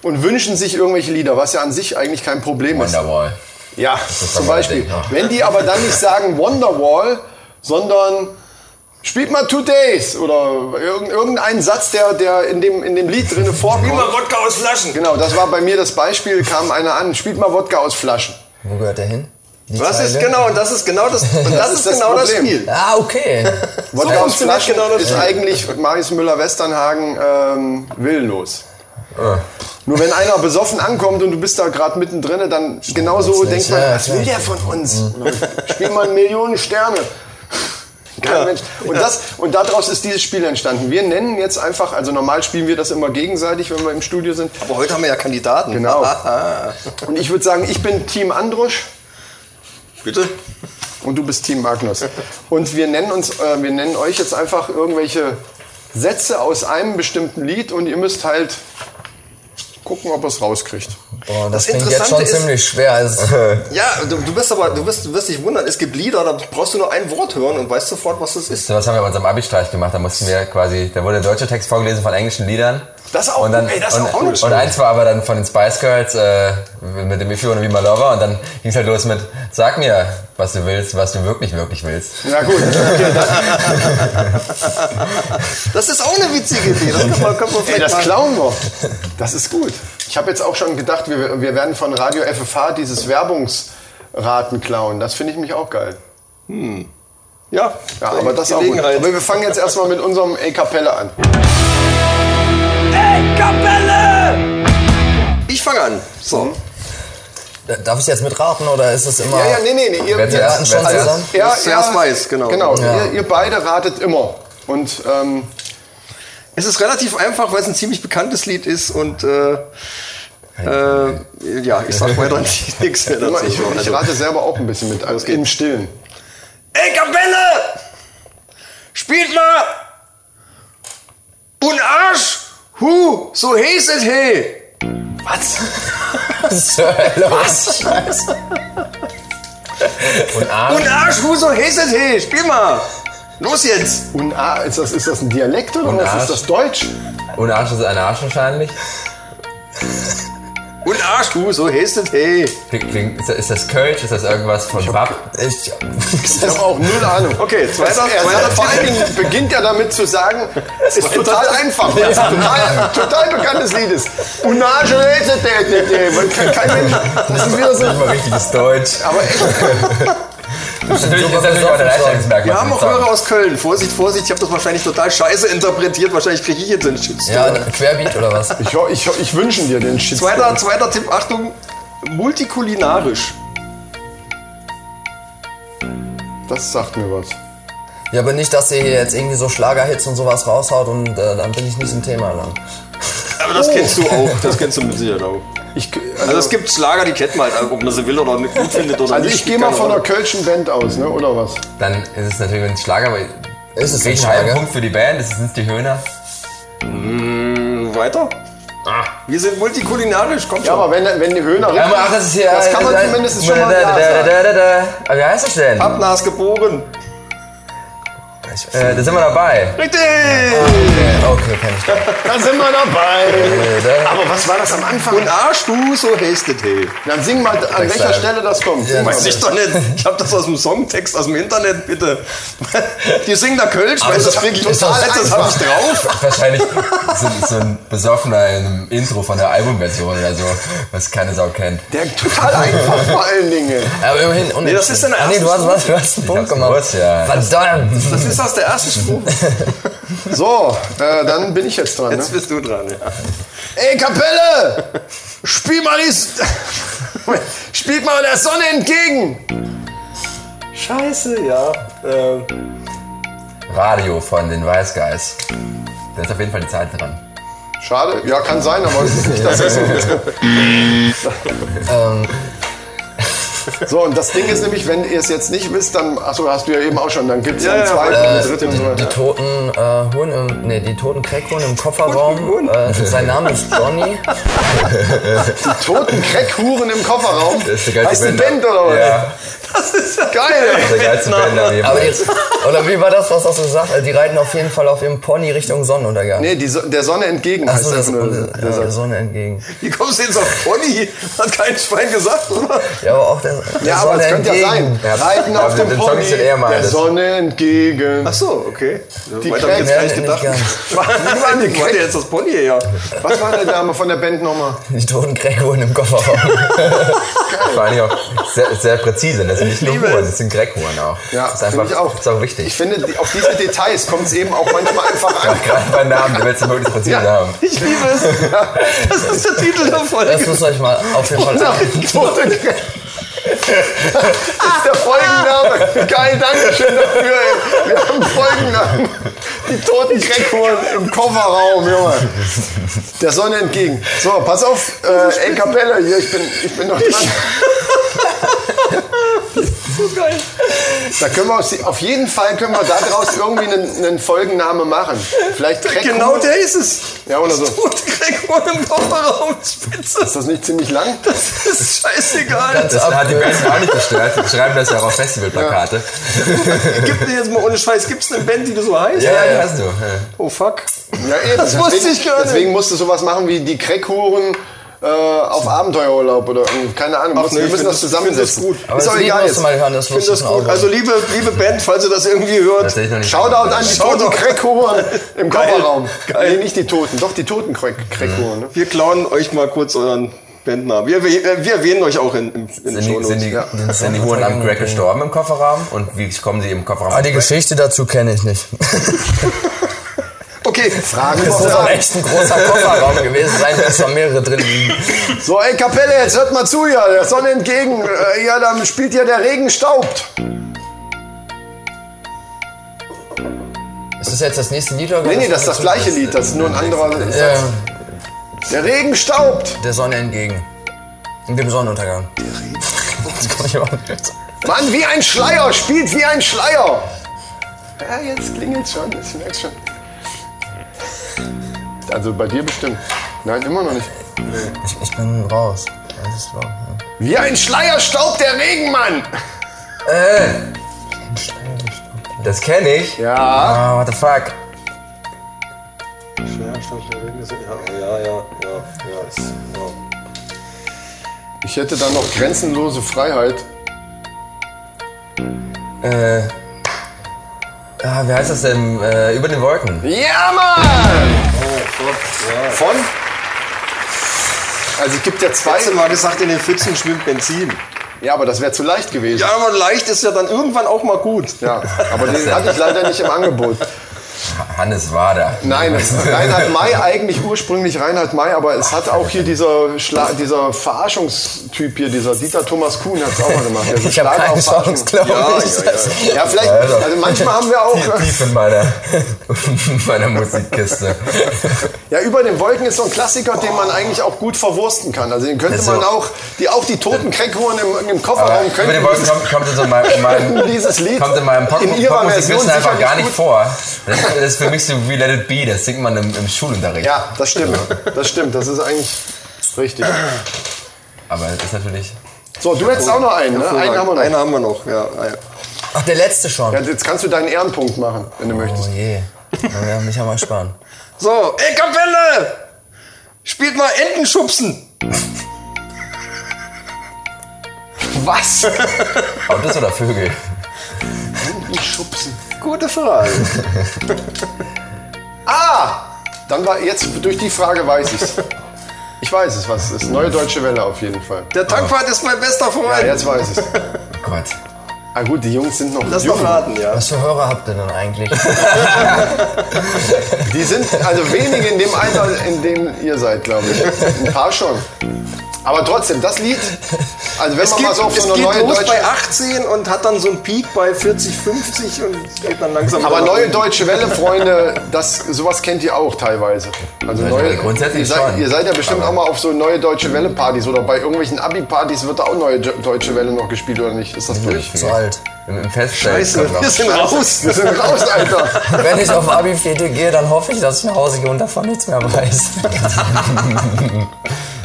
und wünschen sich irgendwelche Lieder, was ja an sich eigentlich kein Problem Wunderbar. Ist. Ja, zum Beispiel. Wenn die aber dann nicht sagen Wonderwall, sondern spielt mal Two Days oder irgendeinen Satz, der, der in, dem, in dem Lied drin vorkommt. Spielt mal Wodka aus Flaschen. Genau, das war bei mir das Beispiel, kam einer an, spielt mal Wodka aus Flaschen. Wo gehört der hin? Das ist genau, und das ist genau das, und das, das ist, ist genau das, das Spiel. Ah, okay. Wodka so aus Flaschen genau ist eigentlich Marius Müller-Westernhagen ähm, willenlos. Oh. Nur wenn einer besoffen ankommt und du bist da gerade mittendrin, dann genauso denkt man, ja, was will der von uns? Mhm. Spiel mal Millionen Sterne. Kein ja. Mensch. Und, ja. das, und daraus ist dieses Spiel entstanden. Wir nennen jetzt einfach, also normal spielen wir das immer gegenseitig, wenn wir im Studio sind. Aber heute haben wir ja Kandidaten. Genau. Und ich würde sagen, ich bin Team Andrusch. Bitte. Und du bist Team Magnus. Und wir nennen, uns, äh, wir nennen euch jetzt einfach irgendwelche Sätze aus einem bestimmten Lied und ihr müsst halt gucken, ob er es rauskriegt. Boah, das das klingt jetzt schon ist, ziemlich schwer. Also ja, du, du bist aber, du wirst, du wirst dich wundern, es gibt Lieder, da brauchst du nur ein Wort hören und weißt sofort, was das ist. Das haben wir bei unserem Abi-Streich gemacht, da mussten wir quasi, da wurde deutscher Text vorgelesen von englischen Liedern. Das auch, und dann, ey, das und, auch nicht. Und eins war aber dann von den Spice Girls, äh, mit dem If You Wanna Be My Lover, und dann ging's halt los mit, sag mir, was du willst, was du wirklich, wirklich willst. Na gut. Das ist auch eine witzige Idee, das kann man, kann man vielleicht ey, das machen. Klauen wir. Das ist gut. Ich habe jetzt auch schon gedacht, wir, wir werden von Radio F F H dieses Werbungsraten klauen. Das finde ich mich auch geil. Hm. Ja, ja aber das auch gut. Aber wir fangen jetzt erstmal mit unserem A-Kapelle an. A-Kapelle! Ich fange an. So. Darf ich jetzt mitraten oder ist es immer... Ja, ja, nee, nee, nee. Ihr, ihr, ihr raten schon zusammen? Ja, erst weiß, genau. Genau, ja. ihr, ihr beide ratet immer. Und ähm, es ist relativ einfach, weil es ein ziemlich bekanntes Lied ist und äh, äh, ja, ich sag weiter nichts mehr dazu. Ich, ich rate selber auch ein bisschen mit, alles geht im Stillen. Ey, Kapelle! Spielt mal! Und Arsch! Huh, so heiß es hey! Was? Sir, was? Scheiße. Und Arsch. Und Arsch, hu, so heiß es hey! Spiel mal! Los jetzt! Und Arsch, ist das, ist das ein Dialekt oder was? Ist das Deutsch? Und Arsch ist ein Arsch wahrscheinlich. Und Arsch, du, so heißt es, hey. Ist das Kölsch? Ist das irgendwas von Bab? Ich habe auch null Ahnung. Okay, zweiter. Vor allen Dingen beginnt ja damit zu sagen, es ist total einfach, weil es ein total, total bekanntes Lied ist. Und Arsch, heißt es, hey. Kein Mensch, das ist wieder so. Das ist mal richtiges Deutsch. Aber echt. Das ist natürlich, das ist auch ein wir haben auch Hörer aus Köln. Vorsicht, Vorsicht, ich habe das wahrscheinlich total scheiße interpretiert. Wahrscheinlich kriege ich jetzt den Shitstorm. Ja, Querbeat oder was? Ich, ich, ich wünsche dir den Shitstorm. Zweiter, zweiter Tipp, Achtung, multikulinarisch. Das sagt mir was. Ja, aber nicht, dass ihr hier jetzt irgendwie so Schlagerhits und sowas raushaut und äh, dann bin ich nicht im Thema lang. Aber das oh. kennst du auch, das kennst du mit Sicherheit auch. Ich, also, also es gibt Schlager, die kennt man halt, ob man sie will oder nicht gut findet oder also nicht. Also ich gehe mal von einer kölschen Band aus, ne, oder was? Dann ist es natürlich ein Schlager, weil ist es ein Schlager? Punkt für die Band, ist es nicht die Höhner? Mm, weiter? Ah. Wir sind multikulinarisch, kommt ja, schon. Ja, aber wenn, wenn die Höhner... Ja, ach, das, ist hier, das kann man da, zumindest da, schon mal da, da, da, da, da, da, da. Wie heißt das denn? Abnas geboren. Äh, da sind wir dabei. Richtig! Okay, okay, kenn ich das. Da sind wir dabei. Aber was war das am Anfang? Und Arsch, du, so hastet, hey. Dann sing mal, an welcher sein. Stelle das kommt. Ja, weiß ich doch nicht. Ich hab das aus dem Songtext, aus dem Internet, bitte. Die singen da Kölsch, weil das wirklich total ist. Das hab ich drauf. Wahrscheinlich sind so ein Besoffener in einem Intro von der Albumversion oder so, was keine Sau kennt. Der total einfach vor allen Dingen. Aber immerhin. Nee, das ist dann eine erste. Nee, du hast, was, du hast einen Punkt gemacht. Gewusst, ja. Verdammt! Das ist das der erste Spruch. So, äh, dann bin ich jetzt dran. Jetzt ne? bist du dran, ja. Ey, Kapelle! Spiel mal die... Spielt mal der Sonne entgegen! Scheiße, ja. Ähm. Radio von den Wise Guys. Da ist auf jeden Fall die Zeit dran. Schade? Ja, kann sein, aber es ist nicht das Essen. ähm. So, und das Ding ist nämlich, wenn ihr es jetzt nicht wisst, dann, achso, hast du ja eben auch schon, dann gibt es ja, einen zweiten, äh, einen dritten und so weiter. Die toten äh, Huhn im, nee, die toten Crackhuhn im Kofferraum, äh, sein Name ist Johnny. Die toten Crackhuren im Kofferraum? Das ist heißt die Band oder was? Ja. Das ist ja geil. Das ist der geilste Band. Aber die, oder wie war das, was hast du gesagt? Die reiten auf jeden Fall auf ihrem Pony Richtung Sonnenuntergang. Nee, die so- der Sonne entgegen. Achso, das, das nur, ja, der Sonne. Sonne entgegen. Wie kommst du jetzt auf Pony? Hat kein Schwein gesagt, oder? Ja, aber auch der, der ja, Sonne aber es könnte ja sein. Ja, reiten ja, auf dem Pony der Sonne entgegen. Achso, okay. Die Weiter Crack- hab ich jetzt ja, gedacht. Wie war denn jetzt das Pony her? Was war der Name von der Band nochmal? Die toten Crackhuhn im Kofferraum. Vor allem auch sehr, sehr präzise, ne? Das sind nicht nur Huren, das sind Greckhuren auch. Ja, das ist einfach ich auch. Ist auch wichtig. Ich finde, auf diese Details kommt es eben auch manchmal einfach an. Ja, gerade bei Namen, du willst es möglichst präzise ja, haben. Ich liebe es. Ja. Das ist der Titel der Folge. Das muss euch mal auf jeden Fall sagen. Das ist der Folgenname. Geil, danke schön dafür. Ey. Wir haben Folgennamen. Die toten Greckhuren im Kofferraum, Junge. Der Sonne entgegen. So, pass auf, äh, ey Kapelle, hier, ich bin, ich bin noch dran. So geil. Da können wir auf jeden Fall können wir daraus irgendwie einen, einen Folgennamen machen. Vielleicht Crackhuhn. Genau der ist es. Ja, oder so. Crackhuhn im Kofferraum, Spitze. Ist das nicht ziemlich lang? Das ist scheißegal. Das, das hat die Band auch nicht gestört. Wir schreiben das ja auch auf Festivalplakate. Ja. Gibt es jetzt mal ohne Scheiß, gibt es eine Band, die du so heißt? Ja, die ja, hast ja. du. Oh fuck. Ja, eben. Das deswegen, wusste ich gerade. Deswegen musst du sowas machen wie die Crackhuren. Äh, auf Abenteuerurlaub oder keine Ahnung. Ach, nee, wir müssen das zusammensetzen. Gut. Ist auch egal jetzt. Mal hören, das das gut. Also liebe, liebe Band, falls ihr das irgendwie hört, Shoutout an die toten Crackhuren im Kofferraum. Geil. Nee, nicht die Toten, doch die toten Crackhuren. Mhm. Wir klauen euch mal kurz euren Bandnamen. Wir, wir, wir erwähnen euch auch in, in den Shownotes. Sind die, ja. sind die Huren am Crack gestorben im Kofferraum? Und wie kommen sie im Kofferraum? Ah, die Geschichte dazu kenne ich nicht. Okay, Fragen. Das muss auch echt ein großer Kofferraum gewesen sein, da ist noch mehrere drin liegen. So, ey Kapelle, jetzt hört mal zu, ja, der Sonne entgegen. Ja, dann spielt ja der Regen staubt. Ist das jetzt das nächste Lied? Oder nee, nee, das, das ist das gleiche Lied, das ist nur ein anderer Satz. Äh, der Regen staubt. Der Sonne entgegen. In dem Sonnenuntergang. Der Regen. Das kann ich auch nicht. Mann, wie ein Schleier, spielt wie ein Schleier. Ja, jetzt klingelt's schon, ich merk's schon. Also bei dir bestimmt. Nein, immer noch nicht. Ich, ich bin raus. Das ist wahr, ja. Wie ein Schleier staubt der Regenmann! Äh! Wie ein Schleier staubt. Das kenne ich. Ja. Oh, what the fuck? Schleier staubt der Regen. Ja, ja, ja, ja, ja, ist, ja. Ich hätte da noch grenzenlose Freiheit. Äh. Ah, wie heißt das denn? Äh, über den Wolken. Ja, Mann! Von? Also es gibt ja zwei. Letztes Mal gesagt, in den Pfützen schwimmt Benzin. Ja, aber das wäre zu leicht gewesen. Ja, aber leicht ist ja dann irgendwann auch mal gut. Ja, aber den hatte ich leider nicht im Angebot. Hannes Wader. Nein, Reinhard May, eigentlich ursprünglich Reinhard May, aber es hat auch hier dieser, Schla- dieser Verarschungstyp hier, dieser Dieter Thomas Kuhn hat es auch mal gemacht. Der ich habe keine Chance, glaube ja, ich. Ja, ja. ja, vielleicht, also, also manchmal haben wir auch... Tief in meiner, in meiner Musikkiste. Ja, über den Wolken ist so ein Klassiker, den man eigentlich auch gut verwursten kann. Also den könnte so, man auch, die, auch die toten Crackhuren im, im Kofferraum können. Über den Wolken kommt, kommt in so meinem, meinem, dieses Lied kommt in meinem Pop- in ihrer Popmusikwissen einfach gar nicht gut. vor. Das ist für mich so wie Let It Be, das singt man im, im Schulunterricht. Ja, das stimmt, das stimmt, das ist eigentlich richtig. Aber das ist natürlich... So, du hättest auch noch einen, ne? Einen haben wir noch. Einen haben wir noch, ja. Ach, der letzte schon. Ja, jetzt kannst du deinen Ehrenpunkt machen, wenn du oh, möchtest. Oh je, ja, mich einmal sparen. So, ey Kapelle, spielt mal Entenschubsen. Was? Autos oder Vögel? Entenschubsen. Gute Frage. Ah! Dann war jetzt, durch die Frage weiß ich's. Ich weiß es, was es ist. Neue Deutsche Welle auf jeden Fall. Der Tankwart oh. ist mein bester Freund. Ja, jetzt weiß ich's. Oh Gott. Ah gut, die Jungs sind noch Lass jung. Lass noch raten, ja. Was für Hörer habt ihr denn eigentlich? Die sind also wenige in dem Alter, in dem ihr seid, glaube ich. Ein paar schon. Aber trotzdem, das Lied, also wenn es man geht, mal so auf so eine neue Deutsche... Es geht los bei achtzehn und hat dann so einen Peak bei vierzig, fünfzig und geht dann langsam... Aber Neue rein. Deutsche Welle, Freunde, das, sowas kennt ihr auch teilweise. Also ja, neue, grundsätzlich ihr, seid, ihr seid ja bestimmt aber auch mal auf so Neue Deutsche Welle Partys oder bei irgendwelchen Abi-Partys wird da auch Neue Deutsche Welle noch gespielt, oder nicht? Ist das ja, durch? Zu alt. Im Feststellen. Scheiße, wir sind raus. Wir sind raus, Alter. Wenn ich auf Abi-Fete gehe, dann hoffe ich, dass ich nach Hause gehe und davon nichts mehr weiß.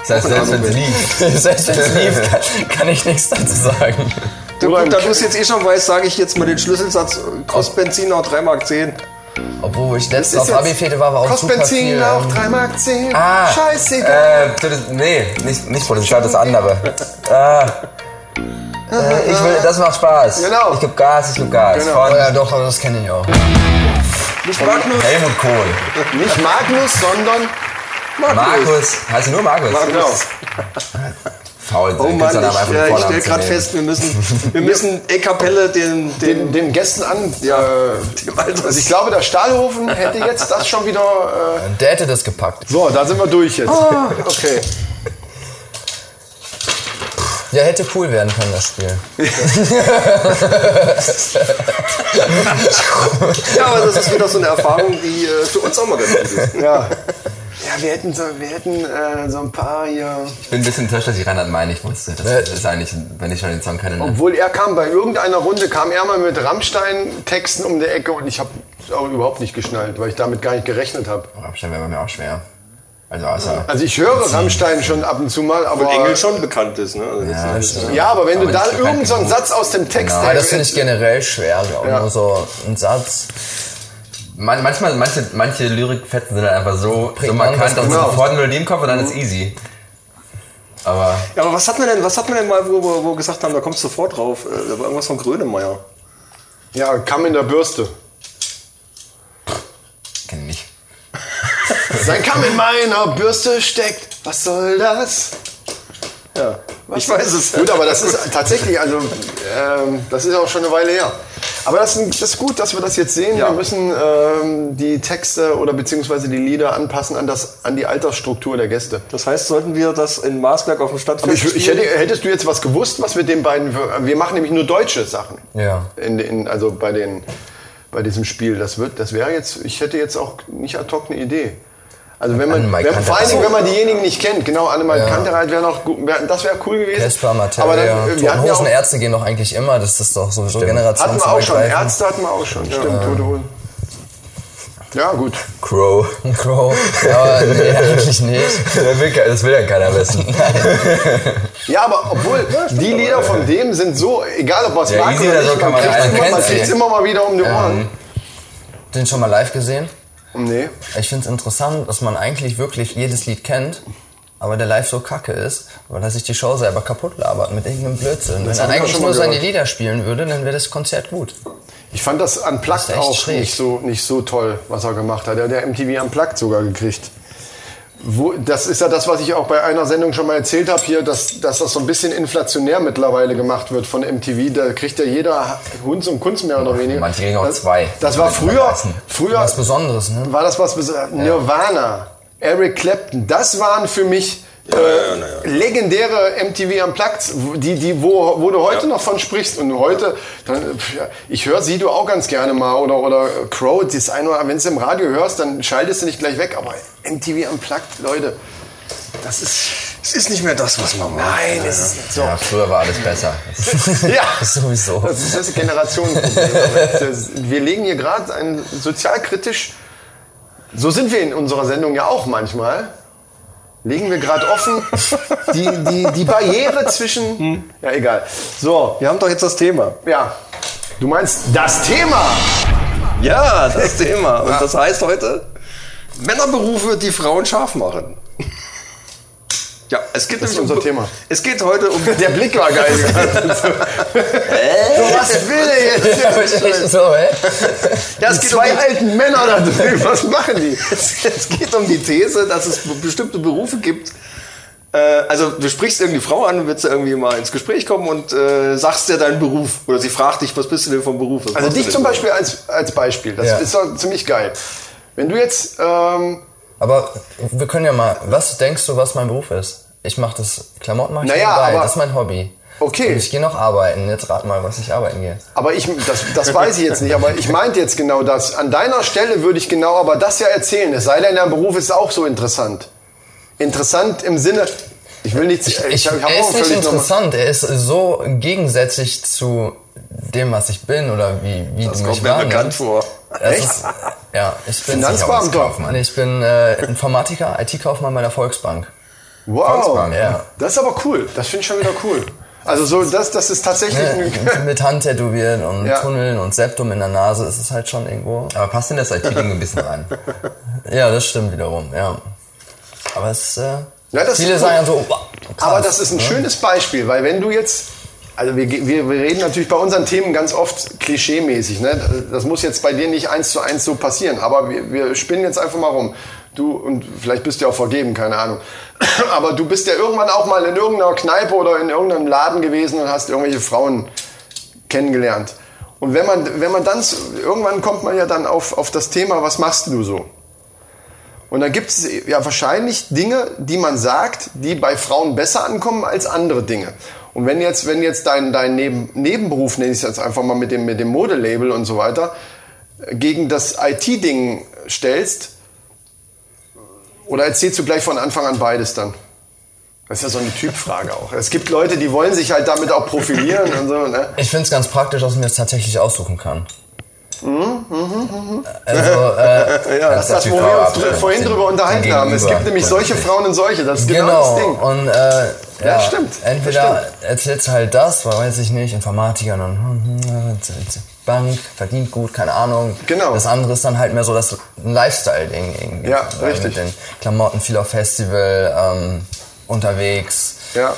Das heißt, selbst wenn es lief, selbst wenn es lief kann, kann ich nichts dazu sagen. Du, gut, da du es jetzt eh schon weißt, sage ich jetzt mal den Schlüsselsatz, kostet Benzin auch drei Mark zehn. Obwohl ich letztens auf Abi-Fete war, war auch super Benzin viel. Kostet Benzin auch drei Mark zehn, ah, scheißegal. Äh, nee, nicht, nicht Protestant, das andere. Ah. Äh, ich will, das macht Spaß. Genau. Ich gebe Gas, ich gebe Gas. Genau. Oh ja, doch, das kenne ich auch. Nicht Magnus. Helmut Kohl. Nicht Magnus, sondern... Markus. Markus. Heißt nur Markus? Markus. Faul. Oh Mann, ich, ja, ich stelle gerade fest, wir müssen, wir müssen e Kapelle den, den, den, den Gästen an. Ja, dem Alter. Also ich glaube, der Stahlhofen hätte jetzt das schon wieder... Äh der hätte das gepackt. So, da sind wir durch jetzt. Ah, okay. Ja, hätte cool werden können, das Spiel. Ja, aber das ist wieder so eine Erfahrung, die äh, für uns auch mal ganz gut ist. Ja. Ja, wir hätten so, wir hätten, äh, so ein paar hier... Ich bin ein bisschen enttäuscht, dass ich Reinhard May nicht wusste. Das ist eigentlich, wenn ich schon den Song kenne. Ne? Obwohl er kam, bei irgendeiner Runde kam er mal mit Rammstein-Texten um die Ecke und ich habe es auch überhaupt nicht geschnallt, weil ich damit gar nicht gerechnet habe. Rammstein wäre bei mir auch schwer. Also, außer also ich höre Rammstein schon ab und zu mal, aber... Und Engel schon bekannt ist, ne? Also ja, ist, ja. ja, aber wenn aber du da irgendeinen so Satz aus dem Text... Genau, das finde ich generell schwer, auch ja. Nur so ein Satz... Man, manchmal, manche, manche Lyrikfetzen sind halt einfach so, so markant, dass genau. Sofort nur den Kopf und dann ist easy. Aber, ja, aber was hat man denn, was hat man denn mal, wo wir gesagt haben, da kommst du sofort drauf? Da war irgendwas von Grönemeyer. Ja, Kamm in der Bürste. Kenn ich nicht. Sein Kamm in meiner Bürste steckt. Was soll das? Ja, was ich weiß es. Gut, aber das ist tatsächlich, also, ähm, das ist auch schon eine Weile her. Aber das ist gut, dass wir das jetzt sehen. Ja. Wir müssen ähm, die Texte oder beziehungsweise die Lieder anpassen an, das, an die Altersstruktur der Gäste. Das heißt, sollten wir das in Marsberg auf dem Stadtfest spielen? Ich, ich hätte, hättest du jetzt was gewusst, was mit den beiden... Wir machen nämlich nur deutsche Sachen. Ja. In, in, also bei, den, bei diesem Spiel. Das, wird, das wäre jetzt... Ich hätte jetzt auch nicht ad hoc eine Idee. Also wenn man, wenn, vor allen Dingen, wenn man diejenigen nicht kennt. Genau, Annemal ja. Kantereit wäre noch gut, wär, das wäre cool gewesen. Kesper, Materia, Toten Hosen, Ärzte gehen doch eigentlich immer, das ist doch sowieso Generation. Hatten wir auch schon, Ärzte hatten wir auch schon, ja. Stimmt, Tote Hosen. Ja, gut. Crow. Crow, aber nee, eigentlich nicht. Das will ja keiner wissen. Ja, aber obwohl, die Lieder von dem sind so, egal ob man es ja, mag oder nicht, man kriegt es immer mal wieder um die Ohren. Ähm, den schon mal live gesehen? Nee. Ich finde es interessant, dass man eigentlich wirklich jedes Lied kennt, aber der Live so kacke ist, weil er sich die Show selber kaputt labert mit irgendeinem Blödsinn. Das Wenn er eigentlich nur seine Lieder spielen würde, dann wäre das Konzert gut. Ich fand das Unplugged das auch nicht so, nicht so toll, was er gemacht hat. Er hat ja M T V Unplugged sogar gekriegt. Wo, das ist ja das, was ich auch bei einer Sendung schon mal erzählt habe hier, dass, dass das so ein bisschen inflationär mittlerweile gemacht wird von M T V. Da kriegt ja jeder Hund und Kunst mehr oder weniger. Manche kriegen auch das, zwei. Das, das war früher, früher was Besonderes. Ne? War das was Besonderes? Ja. Nirvana, Eric Clapton, das waren für mich ja, äh, ja, ja. legendäre M T V Unplugged, die, die, wo, wo du heute ja. noch von sprichst. Und heute, dann, ich höre Sido auch ganz gerne mal oder, oder Crow, das eine oder andere, wenn du es im Radio hörst, dann schaltest du nicht gleich weg, aber M T V Unplugged, Leute, das ist, es ist nicht mehr das, was man macht. Nein, es ist nicht so. Ja, früher war alles besser. Ja, sowieso. Das ist das Generationenproblem. Wir legen hier gerade ein sozialkritisch, so sind wir in unserer Sendung ja auch manchmal, legen wir gerade offen die, die, die Barriere zwischen... Hm. Ja, egal. So, wir haben doch jetzt das Thema. Ja, du meinst das Thema. Ja, das Thema. Und ja. Das heißt heute... Männerberufe, die Frauen scharf machen. Ja, es geht das ist unser um, Thema. Es geht heute um... Der Blick war geil. Also, äh? So, was will der jetzt? Ja, ich ich so, hä? Ja, es die geht zwei um die alten Männer da drüben. Was machen die? Es geht um die These, dass es bestimmte Berufe gibt, äh, also du sprichst irgendeine Frau an und willst da irgendwie mal ins Gespräch kommen und äh, sagst dir deinen Beruf. Oder sie fragt dich, was bist du denn vom Beruf? Was also dich zum Beispiel als, als Beispiel. Das ja. ist doch ziemlich geil. Wenn du jetzt... Ähm, aber wir können ja mal... Was denkst du, was mein Beruf ist? Ich mache das... Klamotten mache ich naja, dabei. Das ist mein Hobby. Okay. Und ich gehe noch arbeiten. Jetzt rat mal, was ich arbeiten gehe. Aber ich, das, das weiß ich jetzt nicht. Aber ich meinte jetzt genau das. An deiner Stelle würde ich genau aber das ja erzählen. Es sei denn, dein Beruf ist auch so interessant. Interessant im Sinne... Ich will nicht... Ich, ich, ich hab er auch ist nicht interessant. Nochmal. Er ist so gegensätzlich zu dem, was ich bin oder wie, wie das du mich wahrnimmst. Das kommt mir bekannt vor. Echt? Ist, ja, ich bin Finanzbeamter. Ich bin äh, Informatiker, I T-Kaufmann bei der Volksbank. Wow. Volksbank, ja. Das ist aber cool. Das finde ich schon wieder cool. Also so, das, das ist tatsächlich... Ja, mit Hand tätowieren und ja. Tunneln und Septum in der Nase ist es halt schon irgendwo... Aber passt denn das I T-Ding ein bisschen rein? Ja, das stimmt wiederum, ja. Aber es... Äh, ja, das viele ist cool. Sagen so... Wow, krass, aber das ist ein ne? schönes Beispiel, weil wenn du jetzt... Also wir, wir, wir reden natürlich bei unseren Themen ganz oft klischeemäßig, ne? Das muss jetzt bei dir nicht eins zu eins so passieren, aber wir, wir spinnen jetzt einfach mal rum. Du, und vielleicht bist du ja auch vergeben, keine Ahnung. Aber du bist ja irgendwann auch mal in irgendeiner Kneipe oder in irgendeinem Laden gewesen und hast irgendwelche Frauen kennengelernt. Und wenn man, wenn man dann, irgendwann kommt man ja dann auf, auf das Thema, was machst du so? Und dann gibt es ja wahrscheinlich Dinge, die man sagt, die bei Frauen besser ankommen als andere Dinge. Und wenn jetzt, wenn jetzt dein, dein Neben, Nebenberuf, nenne ich es jetzt einfach mal mit dem, mit dem Modelabel und so weiter, gegen das I T-Ding stellst, oder erzählst du gleich von Anfang an beides dann? Das ist ja so eine Typfrage auch. Es gibt Leute, die wollen sich halt damit auch profilieren und so, ne? Ich finde es ganz praktisch, dass ich mir das tatsächlich aussuchen kann. Mhm, mhm, mhm. Also, äh, ja, das, das, das wo wir uns dr- vorhin den, drüber unterhalten haben. Es gibt nämlich solche Frauen und solche. Das ist genau, genau das Ding. Und, äh, ja, ja, stimmt. Entweder stimmt. Erzählst halt das, weil weiß ich nicht, Informatiker, dann Bank, verdient gut, keine Ahnung. Genau. Das andere ist dann halt mehr so das Lifestyle-Ding irgendwie. Ja, also richtig. Mit den Klamotten, viel auf Festival, ähm, unterwegs. Ja.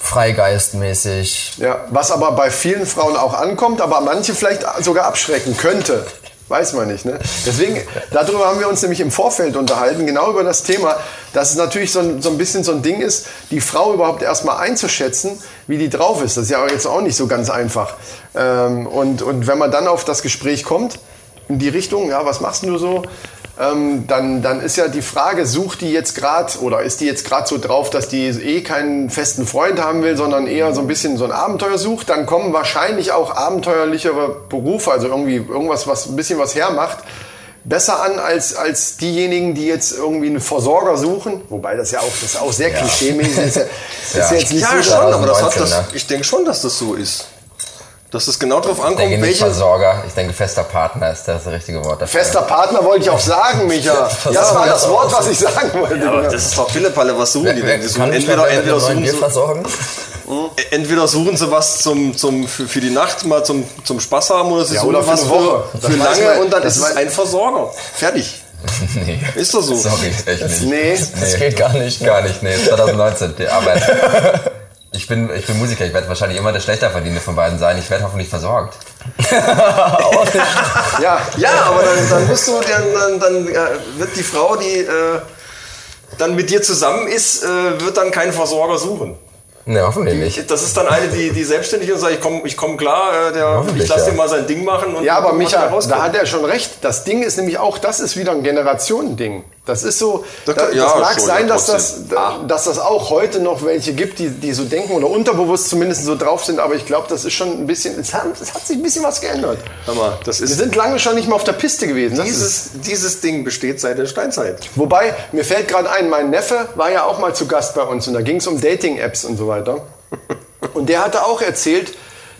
Freigeistmäßig. Ja, was aber bei vielen Frauen auch ankommt, aber manche vielleicht sogar abschrecken könnte. Weiß man nicht, ne? Deswegen, darüber haben wir uns nämlich im Vorfeld unterhalten, genau über das Thema, dass es natürlich so ein, so ein bisschen so ein Ding ist, die Frau überhaupt erstmal einzuschätzen, wie die drauf ist. Das ist ja jetzt auch nicht so ganz einfach. Ähm, und, und wenn man dann auf das Gespräch kommt, in die Richtung, ja, was machst du so? Ähm, dann, dann ist ja die Frage, sucht die jetzt gerade oder ist die jetzt gerade so drauf, dass die eh keinen festen Freund haben will, sondern eher so ein bisschen so ein Abenteuer sucht, dann kommen wahrscheinlich auch abenteuerlichere Berufe, also irgendwie irgendwas, was ein bisschen was hermacht, besser an als, als diejenigen, die jetzt irgendwie einen Versorger suchen, wobei das ja auch, das ist auch sehr ja. klischee-mäßig ist. Ja, ja. Ist ja jetzt nicht ja, so schon, aber, aber das hat das, ich denke schon, dass das so ist. Dass es genau drauf ankommt, welcher... Ich denke nicht Versorger, ich denke fester Partner ist das richtige Wort dafür. Fester Partner wollte ich auch sagen, Micha. Ja, das war das Wort, was ich sagen wollte. Ja, aber das ist doch Pillepalle, was suchen die denn? Entweder, entweder, suchen so, entweder suchen sie was zum, zum, für, für die Nacht, mal zum, zum Spaß haben, oder sie ja, suchen oder für was Woche. Für, für lange man, und dann ist es ein Versorger. Fertig. Nee. Ist das so? Sorry, echt nicht. Nee. Das nee. geht gar nicht. Gar nicht, nee. zwanzig neunzehn, die Arbeit. Ich bin, ich bin Musiker, ich werde wahrscheinlich immer der schlechter verdienende von beiden sein. Ich werde hoffentlich versorgt. ja, ja, aber dann, dann musst du, dann, dann wird die Frau, die äh, dann mit dir zusammen ist, äh, wird dann keinen Versorger suchen. Ne, hoffentlich nicht. Das ist dann eine, die, die selbstständig ist und sagt, ich komme ich komm klar, äh, der, ich lasse ja. den mal sein Ding machen. Und ja, aber Micha, da hat er schon recht. Das Ding ist nämlich auch, das ist wieder ein Generationending. Das ist so, das, das, ja, das mag schon, sein, ja, dass, das, dass das auch heute noch welche gibt, die, die so denken oder unterbewusst zumindest so drauf sind. Aber ich glaube, das ist schon ein bisschen, es hat, es hat sich ein bisschen was geändert. Mal, das ist Wir sind lange schon nicht mehr auf der Piste gewesen. Dieses, dieses Ding besteht seit der Steinzeit. Wobei, mir fällt gerade ein, mein Neffe war ja auch mal zu Gast bei uns und da ging es um Dating-Apps und so weiter. Und der hatte auch erzählt,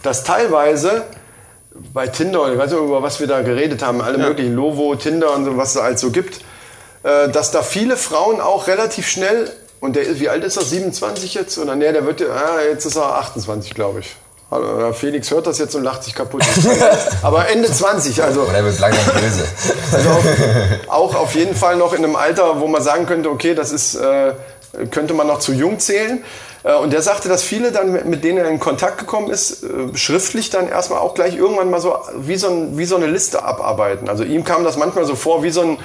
dass teilweise bei Tinder, ich weiß nicht, über was wir da geredet haben, alle ja. möglichen Lovo, Tinder und so, was es halt so gibt, dass da viele Frauen auch relativ schnell, und der, wie alt ist das, siebenundzwanzig jetzt? Oder nee, der wird, ah, jetzt ist er achtundzwanzig, glaube ich. Hallo, Felix hört das jetzt und lacht sich kaputt. Aber Ende zwanzig, also. Oder er wird langsam böse. Also auf, auch auf jeden Fall noch in einem Alter, wo man sagen könnte, okay, das ist, könnte man noch zu jung zählen. Und der sagte, dass viele dann, mit denen er in Kontakt gekommen ist, schriftlich dann erstmal auch gleich irgendwann mal so wie so, ein, wie so eine Liste abarbeiten. Also ihm kam das manchmal so vor wie so ein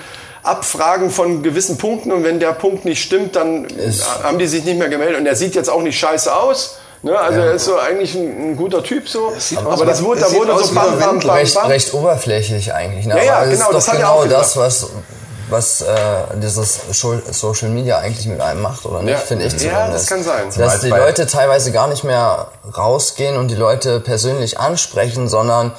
Abfragen von gewissen Punkten, und wenn der Punkt nicht stimmt, dann ist haben die sich nicht mehr gemeldet, und er sieht jetzt auch nicht scheiße aus. Ne, also ja. Er ist so eigentlich ein, ein guter Typ so, das aber aus, das wurde, da wurde so bam, bam, bam, recht, bam. recht oberflächlich eigentlich. Ne? Ja, ja, aber das genau, ist doch das hat genau er auch das, was, was äh, dieses Social Media eigentlich mit einem macht, oder nicht? Ja. Finde ich zumindest. Ja, das kann sein. Dass die Leute teilweise gar nicht mehr rausgehen und die Leute persönlich ansprechen, sondern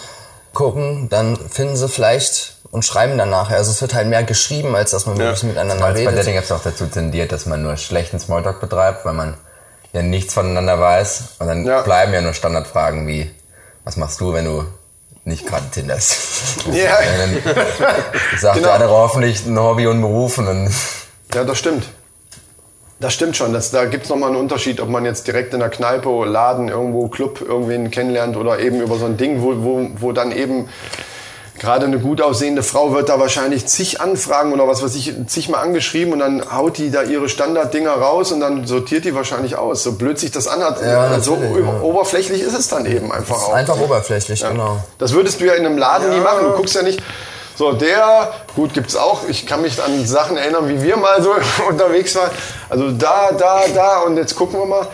gucken, dann finden sie vielleicht und schreiben dann nachher. Also es wird halt mehr geschrieben, als dass man ja. wirklich miteinander redet. Bei Dating hat es auch dazu tendiert, dass man nur schlechten Smalltalk betreibt, weil man ja nichts voneinander weiß, und dann ja. bleiben ja nur Standardfragen wie, was machst du, wenn du nicht gerade tinderst? Ja. Sagt genau. einer hoffentlich ein Hobby und Beruf, und dann ja, das stimmt. Das stimmt schon. Das, da gibt's nochmal einen Unterschied, ob man jetzt direkt in der Kneipe, Laden, irgendwo, Club irgendwen kennenlernt oder eben über so ein Ding, wo, wo, wo dann eben gerade eine gut aussehende Frau wird da wahrscheinlich zig Anfragen oder was weiß ich, zig mal angeschrieben, und dann haut die da ihre Standarddinger raus und dann sortiert die wahrscheinlich aus. So blöd sich das anhat, ja, so ja. oberflächlich ist es dann eben einfach auch. Einfach oberflächlich, ja. genau. Das würdest du ja in einem Laden ja. nie machen. Du guckst ja nicht, so der, gut, gibt's auch. Ich kann mich an Sachen erinnern, wie wir mal so unterwegs waren. Also da, da, da und jetzt gucken wir mal.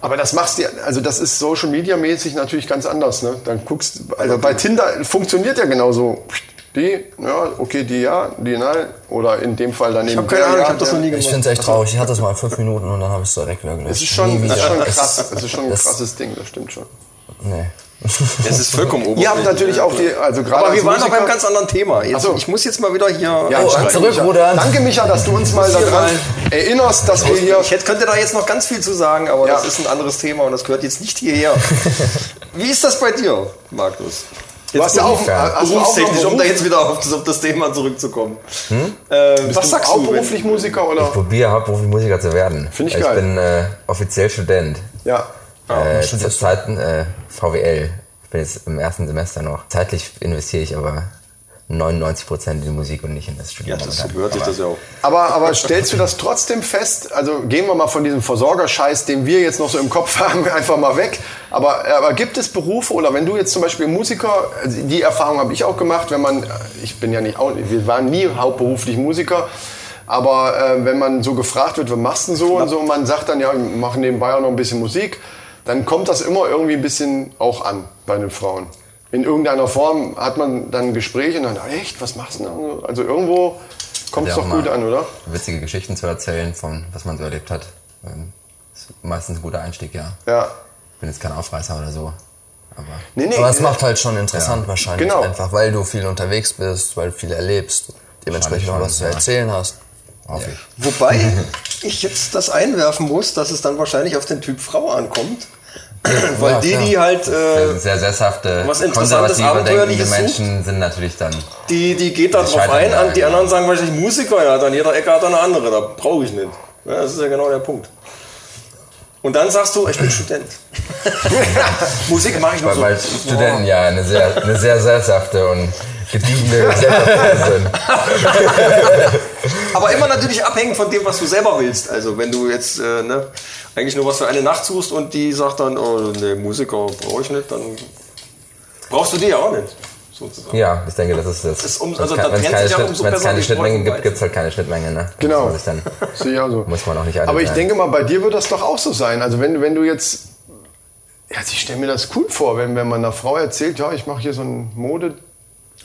Aber das machst du, also das ist Social Media mäßig natürlich ganz anders. Ne? Dann guckst, also bei Tinder funktioniert ja genauso. Die, ja, okay, die ja, die nein. Oder in dem Fall daneben. Ich habe keine Ahnung, ja, ich habe das noch nie gemacht. Ich finde es echt traurig. Ich hatte das mal fünf Minuten und dann habe ich es direkt wieder gelöst. Es ist schon, das ist schon krass. Es ist schon ein krasses Ding, das stimmt schon. Nee. Das ist vollkommen oberflächlich. Ihr habt natürlich auch die, also gerade aber wir waren noch beim ganz anderen Thema. Jetzt, so. Ich muss jetzt mal wieder hier ja, oh, zurück, Bruder. Danke, Micha, dass du uns mal daran erinnerst, dass wir hier... Ich könnte da jetzt noch ganz viel zu sagen, aber ja. das ist ein anderes Thema und das gehört jetzt nicht hierher. Wie ist das bei dir, Magnus? Du hast ja auch berufstechnisch, um da jetzt wieder auf das, auf das Thema zurückzukommen. Hm? Äh, was du sagst du? Hauptberuflich Musiker, oder? Ich probiere, hauptberuflich Musiker zu werden. Finde ich geil. Ich bin äh, offiziell Student. Ja. Äh, zur Zeit, äh, V W L. Ich bin jetzt im ersten Semester noch. Zeitlich investiere ich aber neunundneunzig Prozent in die Musik und nicht in das Studium. Ja, das gehört sich das ja auch. Aber, aber stellst du das trotzdem fest? Also gehen wir mal von diesem Versorgerscheiß, den wir jetzt noch so im Kopf haben, einfach mal weg. Aber, aber gibt es Berufe, oder wenn du jetzt zum Beispiel Musiker, also die Erfahrung habe ich auch gemacht, wenn man, ich bin ja nicht, auch, wir waren nie hauptberuflich Musiker, aber äh, wenn man so gefragt wird, was machst du denn so und so, und man sagt dann, ja, wir machen nebenbei auch noch ein bisschen Musik, dann kommt das immer irgendwie ein bisschen auch an bei den Frauen. In irgendeiner Form hat man dann ein Gespräch und dann, echt, was machst du denn? Also irgendwo kommt es doch gut an, oder? Witzige Geschichten zu erzählen, von was man so erlebt hat. Das ist meistens ein guter Einstieg, ja. Ja. Ich bin jetzt kein Aufreißer oder so. Aber, nee, nee, aber es nee. macht halt schon interessant ja. wahrscheinlich genau. einfach, weil du viel unterwegs bist, weil du viel erlebst, dementsprechend auch was zu erzählen hast. Ja. Wobei ich jetzt das einwerfen muss, dass es dann wahrscheinlich auf den Typ Frau ankommt. Weil ja, die, ja. die halt äh, sehr sesshafte, konservative, abenteuerliche Menschen sind natürlich dann... Die, die geht da die drauf ein, an, die anderen sagen wahrscheinlich Musiker, ja, an jeder Ecke hat er eine andere, da brauche ich nicht. Ja, das ist ja genau der Punkt. Und dann sagst du, ich bin Student. Musik mache ich noch so. Weil Studenten ja eine sehr, eine sehr sesshafte und gediegene Gesellschaft sind. Aber immer natürlich abhängig von dem, was du selber willst. Also wenn du jetzt äh, ne, eigentlich nur was für eine Nacht suchst und die sagt dann, oh ne, Musiker brauche ich nicht, dann brauchst du die ja auch nicht. Sozusagen. Ja, ich denke, das ist das. das um, also wenn es keine, Schnitt, ja keine Schnittmenge gibt, gibt es halt keine Schnittmenge. Ne? Genau. Muss man, dann, so. muss man auch nicht Aber ich sein. denke mal, bei dir wird das doch auch so sein. Also wenn, wenn du jetzt, ja, ich stelle mir das cool vor, wenn, wenn man einer Frau erzählt, ja, ich mache hier so ein Mode.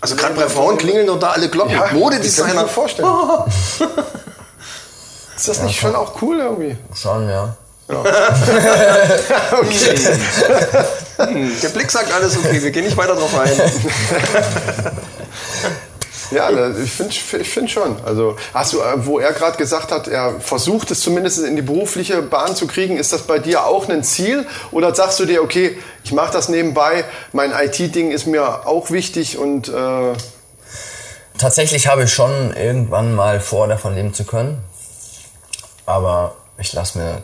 Also gerade bei Frauen klingeln doch da alle Glocken. Ja, Modedesigner. Kann ich mir vorstellen. Ist das nicht ja, schon auch cool irgendwie? Schon, ja. Ja. Okay. Hm. Der Blick sagt alles, okay, wir gehen nicht weiter drauf ein. Ja, ich finde ich find schon. Also, hast du, wo er gerade gesagt hat, er versucht es zumindest in die berufliche Bahn zu kriegen, ist das bei dir auch ein Ziel? Oder sagst du dir, okay, ich mache das nebenbei, mein I T-Ding ist mir auch wichtig und... Äh Tatsächlich habe ich schon irgendwann mal vor, davon leben zu können. Aber ich lasse mir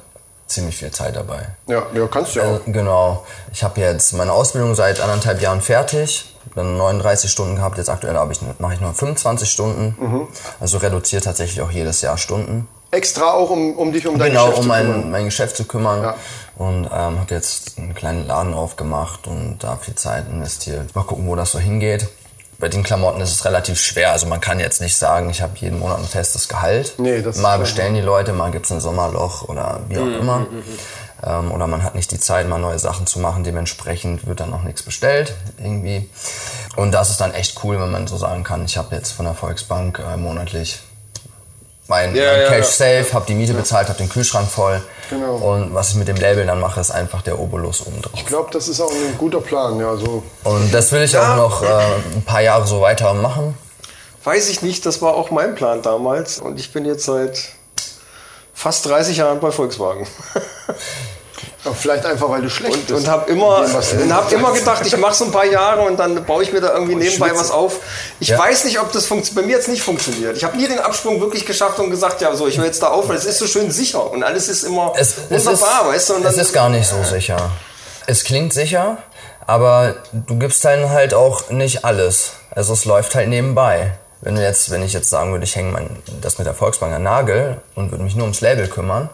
ziemlich viel Zeit dabei. Ja, ja kannst du ja auch. Äh, genau. Ich habe jetzt meine Ausbildung seit anderthalb Jahren fertig. Dann neununddreißig Stunden gehabt, jetzt aktuell habe ich, mache ich nur fünfundzwanzig Stunden. Mhm. Also reduziert tatsächlich auch jedes Jahr Stunden. Extra auch, um, um dich um dein genau, Geschäft um mein, zu kümmern. Genau, um mein Geschäft zu kümmern. Ja. Und ähm, habe jetzt einen kleinen Laden aufgemacht und da viel Zeit investiert. Mal gucken, wo das so hingeht. bei den Klamotten ist es relativ schwer. Also man kann jetzt nicht sagen, ich habe jeden Monat ein festes Gehalt. Nee, das mal bestellen die Leute, mal gibt es ein Sommerloch oder wie auch immer. Ähm, oder man hat nicht die Zeit, mal neue Sachen zu machen. Dementsprechend wird dann auch nichts bestellt irgendwie. Und das ist dann echt cool, wenn man so sagen kann, ich habe jetzt von der Volksbank äh, monatlich mein, ja, mein ja, Cash ja. safe, habe die Miete ja. bezahlt, habe den Kühlschrank voll. Genau. Und was ich mit dem Label dann mache, ist einfach der Obolus oben drauf. Ich glaube, das ist auch ein guter Plan. Ja, so. Und das will ich ja. auch noch äh, ein paar Jahre so weiter machen. Weiß ich nicht, das war auch mein Plan damals. Und ich bin jetzt seit fast dreißig Jahren bei Volkswagen. Ja, vielleicht einfach, weil du schlecht und, bist. Und habe immer, hab immer gedacht, ich mache so ein paar Jahre und dann baue ich mir da irgendwie und nebenbei Schlitze. was auf. Ich ja. weiß nicht, ob das funkt- bei mir jetzt nicht funktioniert. Ich habe nie den Absprung wirklich geschafft und gesagt, ja so, ich höre jetzt da auf, weil es ist so schön sicher und alles ist immer es, wunderbar. Es ist, weißt du? Und dann, es ist gar nicht so sicher. Es klingt sicher, aber du gibst dann halt auch nicht alles. Also es läuft halt nebenbei. Wenn, du jetzt, wenn ich jetzt sagen würde, ich hänge mein, das mit der Volksbank an Nagel und würde mich nur ums Label kümmern,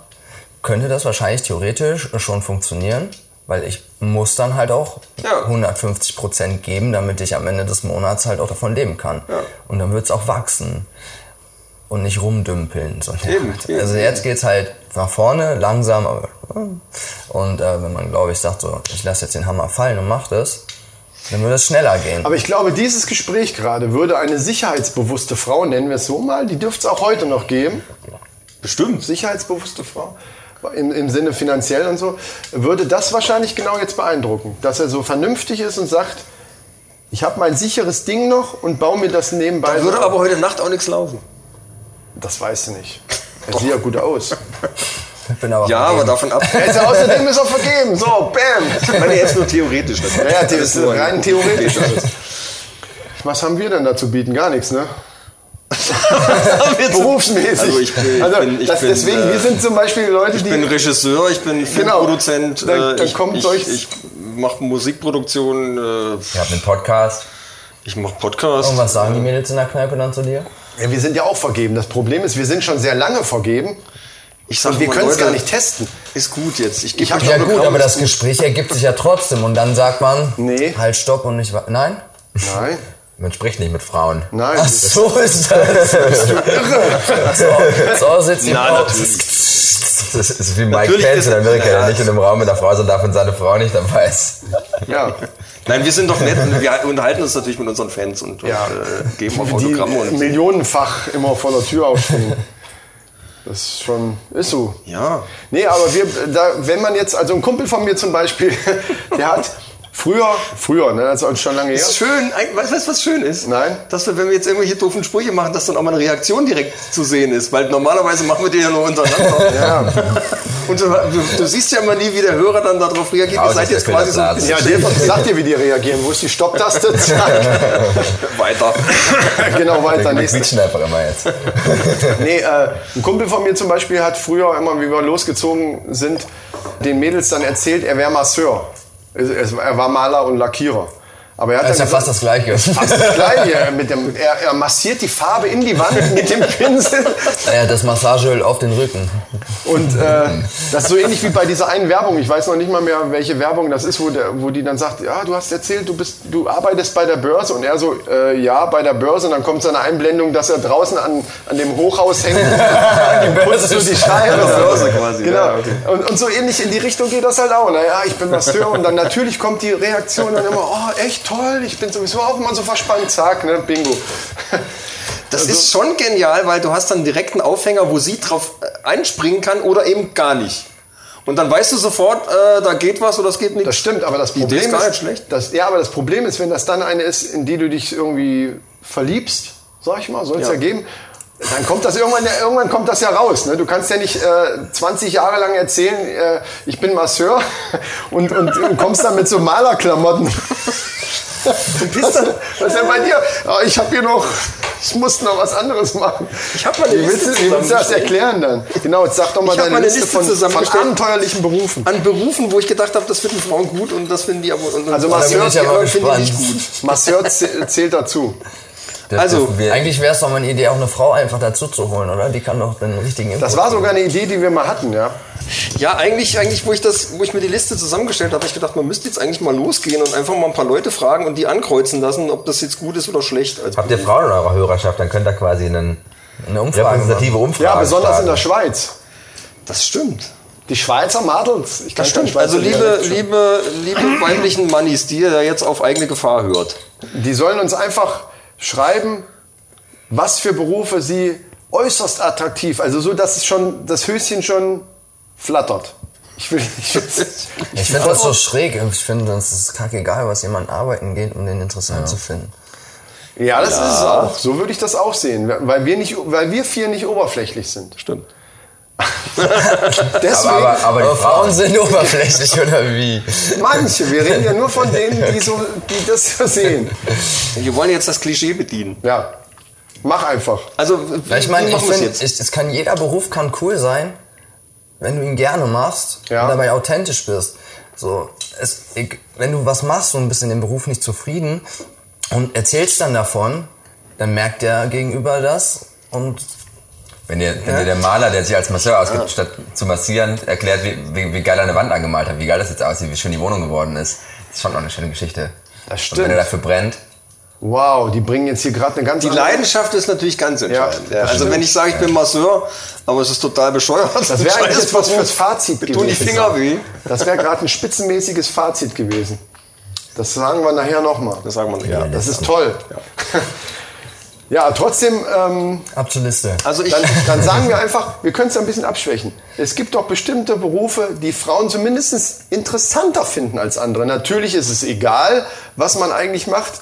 könnte das wahrscheinlich theoretisch schon funktionieren, weil ich muss dann halt auch ja. hundertfünfzig Prozent geben, damit ich am Ende des Monats halt auch davon leben kann. Ja. Und dann wird es auch wachsen und nicht rumdümpeln. So eben, eben, also jetzt geht es halt nach vorne, langsam. Aber und äh, wenn man, glaube ich, sagt, so, ich lasse jetzt den Hammer fallen und mache das, dann würde es schneller gehen. Aber ich glaube, dieses Gespräch gerade würde eine sicherheitsbewusste Frau, nennen wir es so mal, die dürfte es auch heute noch geben. Bestimmt. Sicherheitsbewusste Frau. Im, im Sinne finanziell und so, würde das wahrscheinlich genau jetzt beeindrucken, dass er so vernünftig ist und sagt, ich habe mein sicheres Ding noch und baue mir das nebenbei. Da würde aber heute Nacht auch nichts laufen. Das weißt du nicht. Er sieht ja gut aus. Ich bin aber ja, vergeben. aber davon ab. Jetzt außerdem ist er vergeben. So, bam. Ich meine, jetzt nur theoretisch. Das ja, das ist nur rein theoretisch. Was haben wir denn da zu bieten? Gar nichts, ne? Berufsmäßig. Also ich bin, ich also bin, ich das, bin deswegen, äh, wir sind zum Beispiel Leute, ich die. Ich bin Regisseur, ich bin Filmproduzent. Genau. Dann, dann ich, kommt ich, euch. Ich mache Musikproduktion. Äh, ich habe einen Podcast. Ich mache Podcast. Und was sagen die Mädels in der Kneipe dann zu dir? Ja, wir sind ja auch vergeben. Das Problem ist, wir sind schon sehr lange vergeben. Ich sag, und wir können es gar nicht testen. Ist gut jetzt. Ich, ich habe ja gut, aber das Gespräch ergibt sich ja trotzdem. Und dann sagt man, nee. Halt, stopp und nicht. Nein? Nein. Man spricht nicht mit Frauen. Nein. Ach, so ist das. Bist du irre? So, so sitzt die Na, Frau. Natürlich. Das ist wie Mike Pence in Amerika, der nicht in einem Raum mit einer Frau sein darf und seine Frau nicht dabei ist. Ja. Nein, wir sind doch nett und wir unterhalten uns natürlich mit unseren Fans und, ja. und äh, geben auch Autogramme. Die und millionenfach immer vor der Tür aufstehen. Das ist schon, ist so. Ja. Nee, aber wir, da, wenn man jetzt, also ein Kumpel von mir zum Beispiel, der hat... Früher, früher, ne, das ist auch schon lange her. Ist schön, weißt du, was schön ist? Nein. Dass wir, wenn wir jetzt irgendwelche doofen Sprüche machen, dass dann auch mal eine Reaktion direkt zu sehen ist. Weil normalerweise machen wir die ja nur untereinander. Ja. Und du, du siehst ja immer nie, wie der Hörer dann darauf reagiert. Ihr seid jetzt quasi so ein bisschen... Ja, der sagt dir, wie die reagieren. Wo ist die Stopptaste? Weiter. Genau, weiter. Wir quietschen einfach immer jetzt. Nee, äh, ein Kumpel von mir zum Beispiel hat früher immer, wie wir losgezogen sind, den Mädels dann erzählt, er wäre Masseur. Er war Maler und Lackierer. Aber er hat das ist ja gesagt, fast das Gleiche. Fast das Gleiche. Mit dem, er, er massiert die Farbe in die Wand mit dem Pinsel. Ja, das Massageöl auf den Rücken. Und äh, das ist so ähnlich wie bei dieser einen Werbung. Ich weiß noch nicht mal mehr, welche Werbung das ist, wo, der, wo die dann sagt, ja, du hast erzählt, du, bist, du arbeitest bei der Börse. Und er so, äh, ja, bei der Börse. Und dann kommt so eine Einblendung, dass er draußen an, an dem Hochhaus hängt. Die Börse so die Scheibe. Börse quasi. Genau. Ja, okay. und, und so ähnlich in die Richtung geht das halt auch. Na ja, ich bin Masseur. Und dann natürlich kommt die Reaktion dann immer, oh, echt? Toll, ich bin sowieso auch immer so verspannt, zack, ne, bingo. Das also, ist schon genial, weil du hast dann direkt einen Aufhänger, wo sie drauf einspringen kann oder eben gar nicht. Und dann weißt du sofort, äh, da geht was oder es geht nichts. Das stimmt, aber das Problem ist, ist gar nicht schlecht. Das, ja, aber das Problem ist, wenn das dann eine ist, in die du dich irgendwie verliebst, sag ich mal, soll es ja. ja geben, dann kommt das irgendwann, irgendwann kommt das ja raus. Ne? Du kannst ja nicht äh, zwanzig Jahre lang erzählen, äh, ich bin Masseur und, und, und kommst dann mit so Malerklamotten. Du bist dann, was ist denn bei dir? Oh, ich hab hier noch, ich musste noch was anderes machen. Ich hab mal eine wie Liste willst, wie willst du das erklären dann? Genau, jetzt sag doch mal ich deine Liste, Liste von, von abenteuerlichen Berufen. An Berufen, wo ich gedacht habe, das finden Frauen gut und das finden die aber... Und also Masseur finde ich nicht gut. Masseur zählt dazu. Das also eigentlich wäre es doch mal eine Idee, auch eine Frau einfach dazu zu holen, oder? Die kann doch den richtigen Input. Das war sogar eine Idee, die wir mal hatten, ja. Ja, eigentlich, eigentlich, wo ich das, wo ich mir die Liste zusammengestellt habe, habe ich gedacht, man müsste jetzt eigentlich mal losgehen und einfach mal ein paar Leute fragen und die ankreuzen lassen, ob das jetzt gut ist oder schlecht. Also habt ihr Frauen in eurer Hörerschaft, dann könnt ihr quasi einen, eine Umfrage, repräsentative Umfrage Ja, besonders starten. In der Schweiz. Das stimmt. Die Schweizer Madels. Ich das stimmt. Also liebe, liebe, liebe weiblichen Mannis, die ihr da jetzt auf eigene Gefahr hört. Die sollen uns einfach schreiben, was für Berufe sie äußerst attraktiv, also so, dass es schon, das Höschen schon flattert. Ich will nicht. Ich, ich finde das so schräg. Ich finde, es ist kackegal, was jemand arbeiten geht, um den interessant ja. zu finden. Ja, das ja. ist es auch. So würde ich das auch sehen, weil wir nicht, weil wir vier nicht oberflächlich sind. Stimmt. Deswegen, aber, aber, aber die Frauen sind oberflächlich, oder wie? Manche, wir reden ja nur von denen, die, so, die das so sehen. Wir wollen jetzt das Klischee bedienen. Ja, mach einfach. Also, wie, ich meine, ich finde, es kann, jeder Beruf kann cool sein, wenn du ihn gerne machst ja. und dabei authentisch bist. So, es, ich, wenn du was machst und bist in dem Beruf nicht zufrieden und erzählst dann davon, dann merkt der Gegenüber das und... Wenn dir, wenn dir der Maler, der sich als Masseur ausgibt, statt zu massieren, erklärt, wie, wie, wie geil er eine Wand angemalt hat, wie geil das jetzt aussieht, wie schön die Wohnung geworden ist, das ist schon auch eine schöne Geschichte. Das stimmt. Und wenn er dafür brennt. Wow, die bringen jetzt hier gerade eine ganz Die andere... Leidenschaft ist natürlich ganz entscheidend. Ja, ja. Also wenn ich sage, ich bin Masseur, aber es ist total bescheuert. Das wäre eigentlich jetzt was fürs Fazit gewesen. Tun die Finger weh. Das wäre gerade ein spitzenmäßiges Fazit gewesen. Das sagen wir nachher nochmal. Das sagen wir nachher. Ja, das, das ist toll. Ja. Ja, trotzdem... Ähm, Ab zur Liste. Also ich, dann, dann sagen wir einfach, wir können es ein bisschen abschwächen. Es gibt doch bestimmte Berufe, die Frauen zumindest interessanter finden als andere. Natürlich ist es egal, was man eigentlich macht.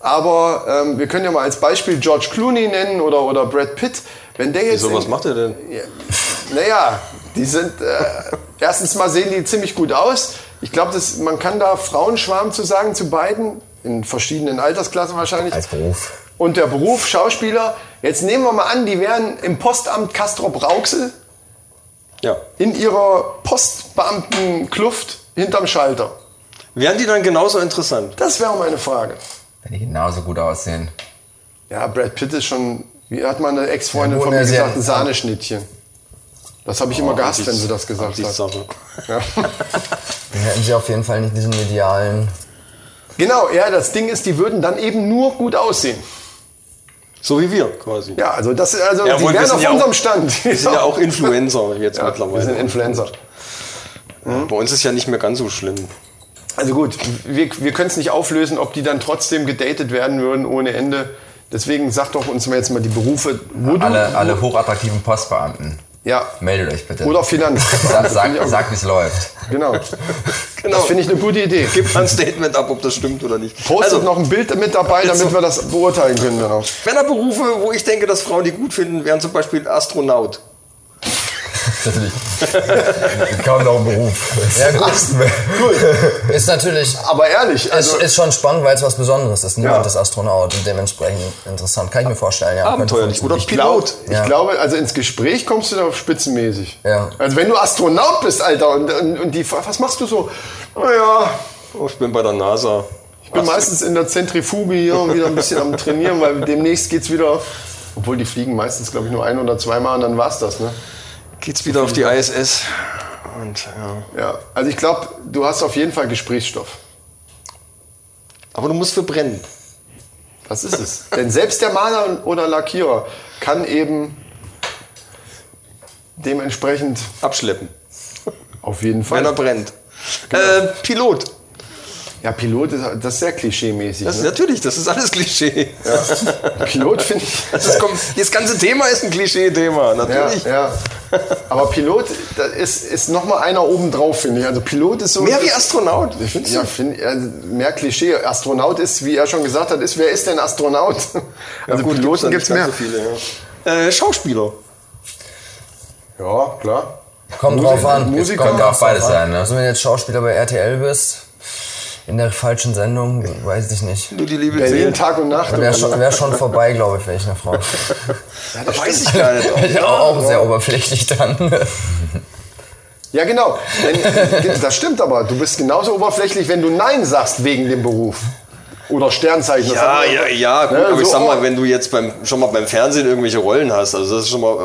Aber ähm, wir können ja mal als Beispiel George Clooney nennen oder, oder Brad Pitt. Wenn der jetzt Wieso, in, was macht er denn? Ja, naja, die sind... Äh, erstens mal sehen die ziemlich gut aus. Ich glaube, man kann da Frauenschwarm zu sagen, zu beiden. In verschiedenen Altersklassen wahrscheinlich. Als Beruf. Und der Beruf Schauspieler, jetzt nehmen wir mal an, die wären im Postamt Castrop-Rauxel ja. in ihrer Postbeamtenkluft hinterm Schalter. Wären die dann genauso interessant? Das wäre meine Frage. Wenn die genauso gut aussehen. Ja, Brad Pitt ist schon, wie hat meine Ex-Freundin ja, von mir gesagt, ein Sahneschnittchen. Das habe ich oh, immer gehasst, wenn sie das gesagt hat. Sache. Ja. Dann hätten sie auf jeden Fall nicht diesen medialen... Genau, ja, das Ding ist, die würden dann eben nur gut aussehen. So wie wir quasi. Ja, also das, also ja, die wären auf ja unserem auch, Stand. Wir sind ja auch Influencer jetzt ja, mittlerweile. Wir sind Influencer. Mhm. Bei uns ist ja nicht mehr ganz so schlimm. Also gut, wir, wir können es nicht auflösen, ob die dann trotzdem gedatet werden würden ohne Ende. Deswegen sagt doch uns mal jetzt mal die Berufe. Wo alle, du, alle hochattraktiven Postbeamten. Ja. Meldet euch bitte. Oder Finanz. Sagt, sag, wie es läuft. Genau. Genau. Das finde ich eine gute Idee. Gib ein Statement ab, ob das stimmt oder nicht. Postet also, noch ein Bild mit dabei, damit so. wir das beurteilen können. Genau. Männerberufe, wo ich denke, dass Frauen die gut finden, wären zum Beispiel Astronaut. Natürlich. Kaum noch ein Beruf. Ja, gut. Cool. Ist natürlich. Aber ehrlich. Also ist, ist schon spannend, weil es was Besonderes ist. Niemand ja. ist Astronaut und dementsprechend interessant. Kann ich mir vorstellen. Ja, abenteuerlich. Oder Pilot. Ich ja. glaube, also ins Gespräch kommst du da spitzenmäßig. Ja. Also wenn du Astronaut bist, Alter, und, und, und die, was machst du so? Naja, oh, ich bin bei der NASA. Ich bin Astro- meistens in der Zentrifuge hier und wieder ein bisschen am Trainieren, weil demnächst geht's wieder. Obwohl die fliegen meistens, glaube ich, nur ein oder zweimal und dann war's das, ne? Geht's wieder auf die I S S und ja. Ja, also ich glaube, du hast auf jeden Fall Gesprächsstoff. Aber du musst verbrennen. Das ist es. Denn selbst der Maler oder Lackierer kann eben dementsprechend abschleppen. Auf jeden Fall. Wenn er brennt. Genau. Äh, Pilot. Ja, Pilot ist, das ist sehr klischee-mäßig. Das, ne? Natürlich, das ist alles Klischee. Ja. Pilot finde ich. Das, ist, komm, das ganze Thema ist ein Klischee-Thema, natürlich. Ja, ja. Aber Pilot, da ist, ist nochmal einer obendrauf, finde ich. Also Pilot ist so. Mehr wie Astronaut. Findest ja, find, also mehr Klischee. Astronaut ist, wie er schon gesagt hat, ist, wer ist denn Astronaut? Also ja, gut, Piloten gibt es mehr. So viele, ja. äh, Schauspieler. Ja, klar. Kommt Musik, drauf an. Musiker kann auch beides sein. Ne? Also wenn du jetzt Schauspieler bei R T L bist. In der falschen Sendung, weiß ich nicht. Nur die Liebe Berlin, Tag und Nacht. Wäre schon, wär schon vorbei, glaube ich, wenn ich eine Frau. Ja, das weiß ich gar nicht. Auch, ja, auch ja. sehr oberflächlich dann. Ja, genau. Wenn, das stimmt aber. Du bist genauso oberflächlich, wenn du Nein sagst wegen dem Beruf. Oder Sternzeichen. Ja, ja, ja, gut, ne? Aber so, ich sag mal, wenn du jetzt beim, schon mal beim Fernsehen irgendwelche Rollen hast, also das ist schon mal,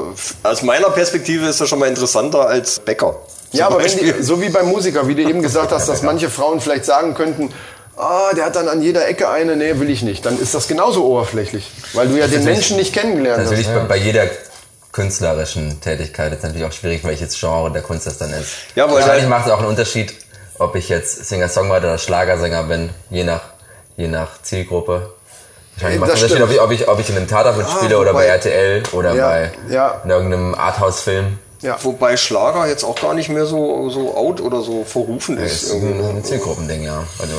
aus meiner Perspektive ist das schon mal interessanter als Bäcker. Ja, aber wenn die, so wie beim Musiker, wie du eben gesagt hast, dass manche Frauen vielleicht sagen könnten, ah, oh, der hat dann an jeder Ecke eine, nee, will ich nicht. Dann ist das genauso oberflächlich, weil du ja den Menschen nicht kennengelernt hast. Natürlich, ja. bei jeder künstlerischen Tätigkeit ist natürlich auch schwierig, welches Genre der Kunst das dann ist. Ja, wahrscheinlich halt macht es auch einen Unterschied, ob ich jetzt Singer-Songwriter oder Schlagersänger bin, je nach, je nach Zielgruppe. Wahrscheinlich macht es einen Unterschied, ob ich, ob ich in einem Tatort spiele ah, oder bei R T L oder ja, bei ja. in irgendeinem Arthouse-Film. Ja. Wobei Schlager jetzt auch gar nicht mehr so, so out oder so verrufen ist. Das ist ein Zielgruppending, ja. Also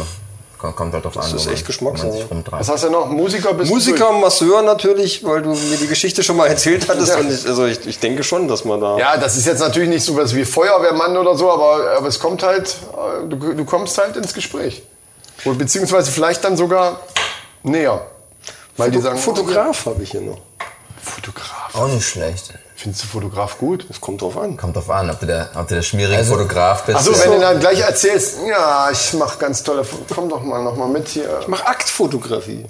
kommt halt drauf an. Das ist echt Geschmackssache. Was hast du noch? Musiker bist du? Musiker, Masseur natürlich, weil du mir die Geschichte schon mal erzählt hattest. Ja. Und ich, also ich, ich denke schon, dass man da... Ja, das ist jetzt natürlich nicht so was wie Feuerwehrmann oder so, aber, aber es kommt halt, du, du kommst halt ins Gespräch. Und beziehungsweise vielleicht dann sogar näher. Weil Foto- die sagen, Fotograf habe ich hier noch. Fotograf? Auch nicht schlecht. Findest du Fotograf gut? Das kommt drauf an. Kommt drauf an, ob du der, ob du der schmierige also, Fotograf bist. Achso, wenn du dann gleich erzählst, ja, ich mach ganz tolle, komm doch mal nochmal mit hier. Ich mach Aktfotografie.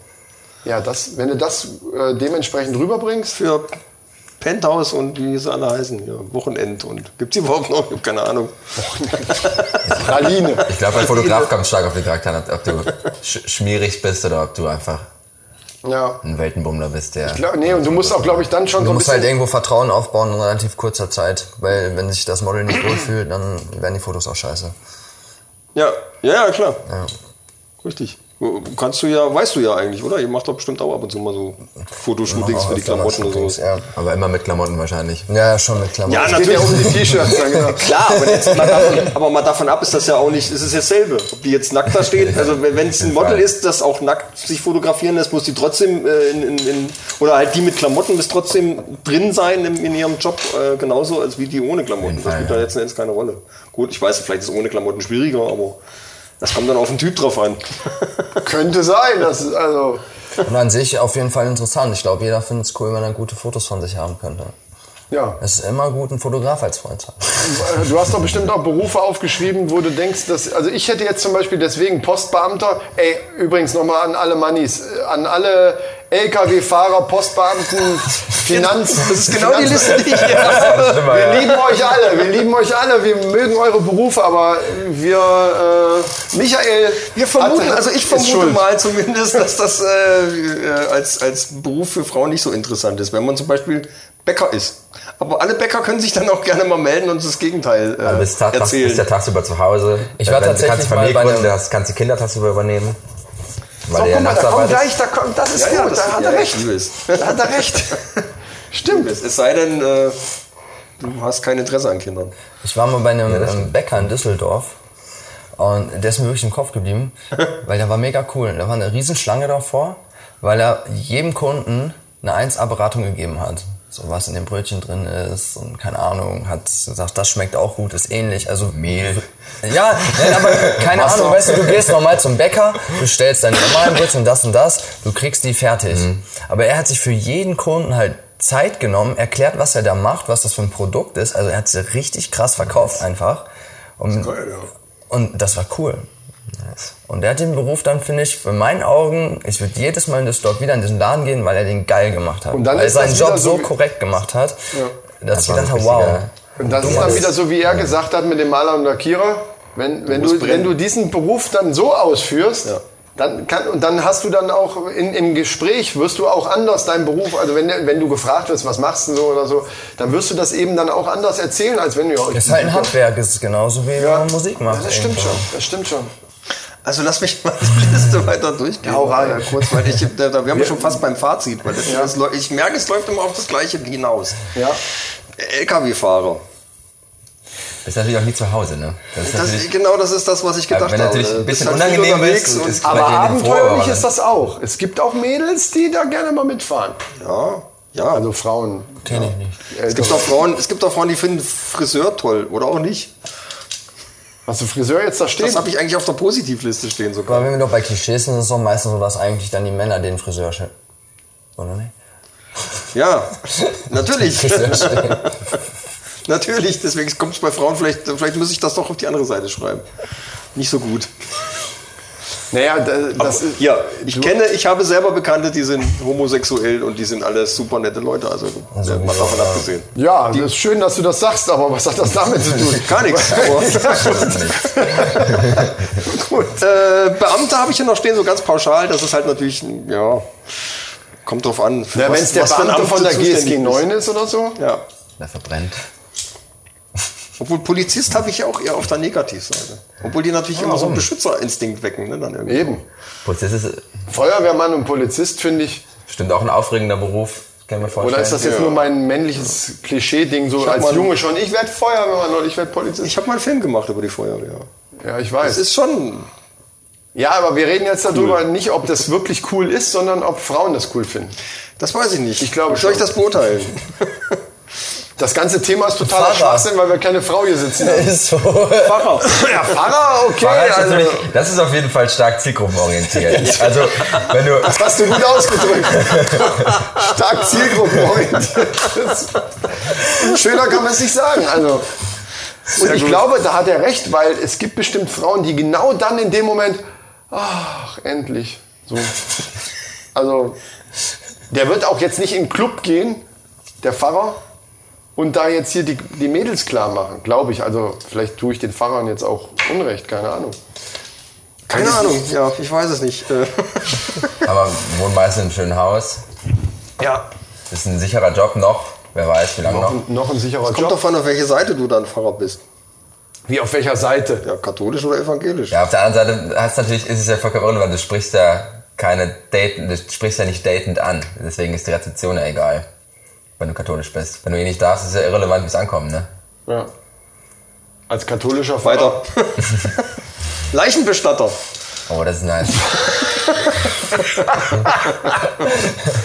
Ja, das, wenn du das äh, dementsprechend rüberbringst. Für Penthouse und wie sie alle heißen, ja, Wochenend und gibt's die überhaupt noch? Ich hab keine Ahnung. Praline. Ich glaube, ein Fotograf kommt stark auf den Charakter an, ob du sch- schmierig bist oder ob du einfach... Ja. Ein Weltenbummler bist, der... Ich glaub, nee, und du musst auch, glaube ich, dann schon... Du so musst halt irgendwo Vertrauen aufbauen in relativ kurzer Zeit, weil wenn sich das Model nicht wohlfühlt, dann werden die Fotos auch scheiße. Ja, ja, ja, klar. Ja. Richtig. Kannst du ja, weißt du ja eigentlich, oder? Ihr macht doch bestimmt auch ab und zu mal so Fotoshootings für die Klamotten oder so. Ja. Aber immer mit Klamotten wahrscheinlich. Ja, schon mit Klamotten. Ja, natürlich. Um die T-Shirts. Genau. Klar, aber, jetzt mal davon, aber mal davon ab ist das ja auch nicht, ist es ja dasselbe. Ob die jetzt nackt da steht, also wenn es ein Model ist, das auch nackt sich fotografieren lässt, muss die trotzdem äh, in, in, in, oder halt die mit Klamotten muss trotzdem drin sein in, in ihrem Job, äh, genauso als wie die ohne Klamotten. Das spielt da letzten Endes keine Rolle. Gut, ich weiß, vielleicht ist es ohne Klamotten schwieriger, aber... Das kommt dann auf den Typ drauf an. Könnte sein, das ist also... Und an sich auf jeden Fall interessant. Ich glaube, jeder findet es cool, wenn er gute Fotos von sich haben könnte. Ja. Es ist immer gut, einen Fotograf als Freund zu haben. Du hast doch bestimmt auch Berufe aufgeschrieben, wo du denkst, dass... Also ich hätte jetzt zum Beispiel deswegen Postbeamter... Ey, übrigens nochmal an alle Mannis, an alle... L K W-Fahrer, Postbeamten, Finanz... Das ist genau die Liste, die ich hier habe. Wir lieben euch alle, wir lieben euch alle, wir mögen eure Berufe, aber wir... Äh, Michael... Wir vermuten, hat, also ich vermute mal zumindest, dass das äh, als, als Beruf für Frauen nicht so interessant ist, wenn man zum Beispiel Bäcker ist. Aber alle Bäcker können sich dann auch gerne mal melden und uns das Gegenteil äh, also bist Tag, erzählen. Du bist ja tagsüber zu Hause, ich war wenn, tatsächlich kannst Familie gründen, das kannst die Kinder tagsüber übernehmen. So, guck mal, da kommt gleich, da kommt, das ist ja, gut, ja, das da, hat ja, recht. da hat er recht. Stimmt. Es sei denn, äh, du hast kein Interesse an Kindern. Ich war mal bei einem, ja, einem Bäcker in Düsseldorf und der ist mir wirklich im Kopf geblieben, weil der war mega cool. Da war eine Riesenschlange davor, weil er jedem Kunden eine eins A-Beratung gegeben hat. So was in dem Brötchen drin ist und keine Ahnung, hat gesagt, das schmeckt auch gut, ist ähnlich, also Mehl. Ja, aber keine Mach's Ahnung, auch. Weißt du, du gehst normal zum Bäcker, bestellst deine normalen Brötchen, das und das, du kriegst die fertig. Mhm. Aber er hat sich für jeden Kunden halt Zeit genommen, erklärt, was er da macht, was das für ein Produkt ist, also er hat es richtig krass verkauft einfach. Und, geil, ja. Und das war cool. Nice. Und der hat den Beruf dann, finde ich, in meinen Augen, ich würde jedes Mal in Düsseldorf wieder in diesen Laden gehen, weil er den geil gemacht hat. Und dann weil er seinen Job so, so korrekt gemacht hat, ja. dass das ich gedacht habe, wow. Und das ist dann wieder so, wie er ja. gesagt hat mit dem Maler und Lackierer, wenn, wenn, du, wenn du diesen Beruf dann so ausführst, ja. dann, kann, und dann hast du dann auch in, im Gespräch, wirst du auch anders deinen Beruf, also wenn, wenn du gefragt wirst, was machst du so oder so, dann wirst du das eben dann auch anders erzählen, als wenn du... Das ist halt ein Handwerk, das ist genauso wie ja. wenn man Musik macht. Ja, das stimmt irgendwo. schon, das stimmt schon. Also lass mich mal die Liste weiter durchgehen. Ja, rein, ja, kurz, weil ich, da, da, wir haben ja. schon fast beim Fazit. Weil das, ja. das, ich merke, es läuft immer auf das Gleiche hinaus. Ja. L K W-Fahrer. Das ist natürlich auch nie zu Hause, ne? Das das, genau, das ist das, was ich gedacht habe. Natürlich ein bisschen unangenehm ist. Und, aber abenteuerlich ist das auch. Es gibt auch Mädels, die da gerne mal mitfahren. Ja. Ja, also Frauen. Kenn ich nicht. Es gibt auch Frauen, es gibt auch Frauen, die finden Friseur toll oder auch nicht. Hast du Friseur jetzt da stehen? Das habe ich eigentlich auf der Positivliste stehen sogar. Aber wenn wir noch bei Klischees sind, ist es doch meistens so, dass eigentlich dann die Männer den Friseur stellen. Oder nicht? Ja, natürlich. Natürlich, deswegen kommt es bei Frauen, vielleicht, vielleicht muss ich das doch auf die andere Seite schreiben. Nicht so gut. Naja, das aber, ist... Ja, ich kenne, ich habe selber Bekannte, die sind homosexuell und die sind alle super nette Leute, also, also mal davon ja. abgesehen. Ja, die, das ist schön, dass du das sagst, aber was hat das damit zu tun? Gar nichts. Gut, äh, Beamte habe ich ja noch stehen, so ganz pauschal, das ist halt natürlich, ja, kommt drauf an. Ja, wenn es der Beamte von der G S G neun ist oder so. Ja. Der verbrennt. Obwohl Polizist habe ich ja auch eher auf der Negativseite. Obwohl die natürlich oh, immer so einen Beschützerinstinkt wecken. Ne, dann irgendwie. Eben. Polizist ist Feuerwehrmann und Polizist, finde ich. Bestimmt auch ein aufregender Beruf, kann man vorstellen. Oder ist das jetzt ja. nur mein männliches Klischee-Ding, so als Junge schon, ich werde Feuerwehrmann oder ich werde Polizist. Ich habe mal einen Film gemacht über die Feuerwehr. Ja, ich weiß. Das ist schon... Ja, aber wir reden jetzt darüber cool. nicht, ob das wirklich cool ist, sondern ob Frauen das cool finden. Das weiß ich nicht. Ich glaube schon. Soll ich das beurteilen? Das ganze Thema ist totaler Schwachsinn, weil wir keine Frau hier sitzen haben. Ist so. Pfarrer. Ja, Pfarrer, okay. Pfarrer ist also. Das ist auf jeden Fall stark zielgruppenorientiert. Also, wenn du das hast du gut ausgedrückt. Stark zielgruppenorientiert. Schöner kann man es nicht sagen. Also, und ich glaube, da hat er recht, weil es gibt bestimmt Frauen, die genau dann in dem Moment, ach, endlich. So. Also, der wird auch jetzt nicht in den Club gehen, der Pfarrer. Und da jetzt hier die, die Mädels klar machen, glaube ich. Also vielleicht tue ich den Pfarrern jetzt auch Unrecht, keine Ahnung. Keine, keine Ahnung, ja, ich weiß es nicht. Aber wohnen meistens in einem schönen Haus. Ja. Ist ein sicherer Job noch, wer weiß wie lange noch. Noch, noch ein sicherer Job. Es kommt davon, auf welche Seite du dann Pfarrer bist. Wie, auf welcher Seite? Ja, katholisch oder evangelisch. Ja, auf der anderen Seite hast natürlich, ist es ja vollkommen irrelevant, du sprichst ja keine datend, du sprichst ja nicht datend an. Deswegen ist die Rezeption ja egal. Wenn du katholisch bist. Wenn du eh nicht darfst, ist es ja irrelevant, wie es ankommt, ne? Ja. Als katholischer Pfarrer. Weiter. Leichenbestatter. Oh, das ist nice.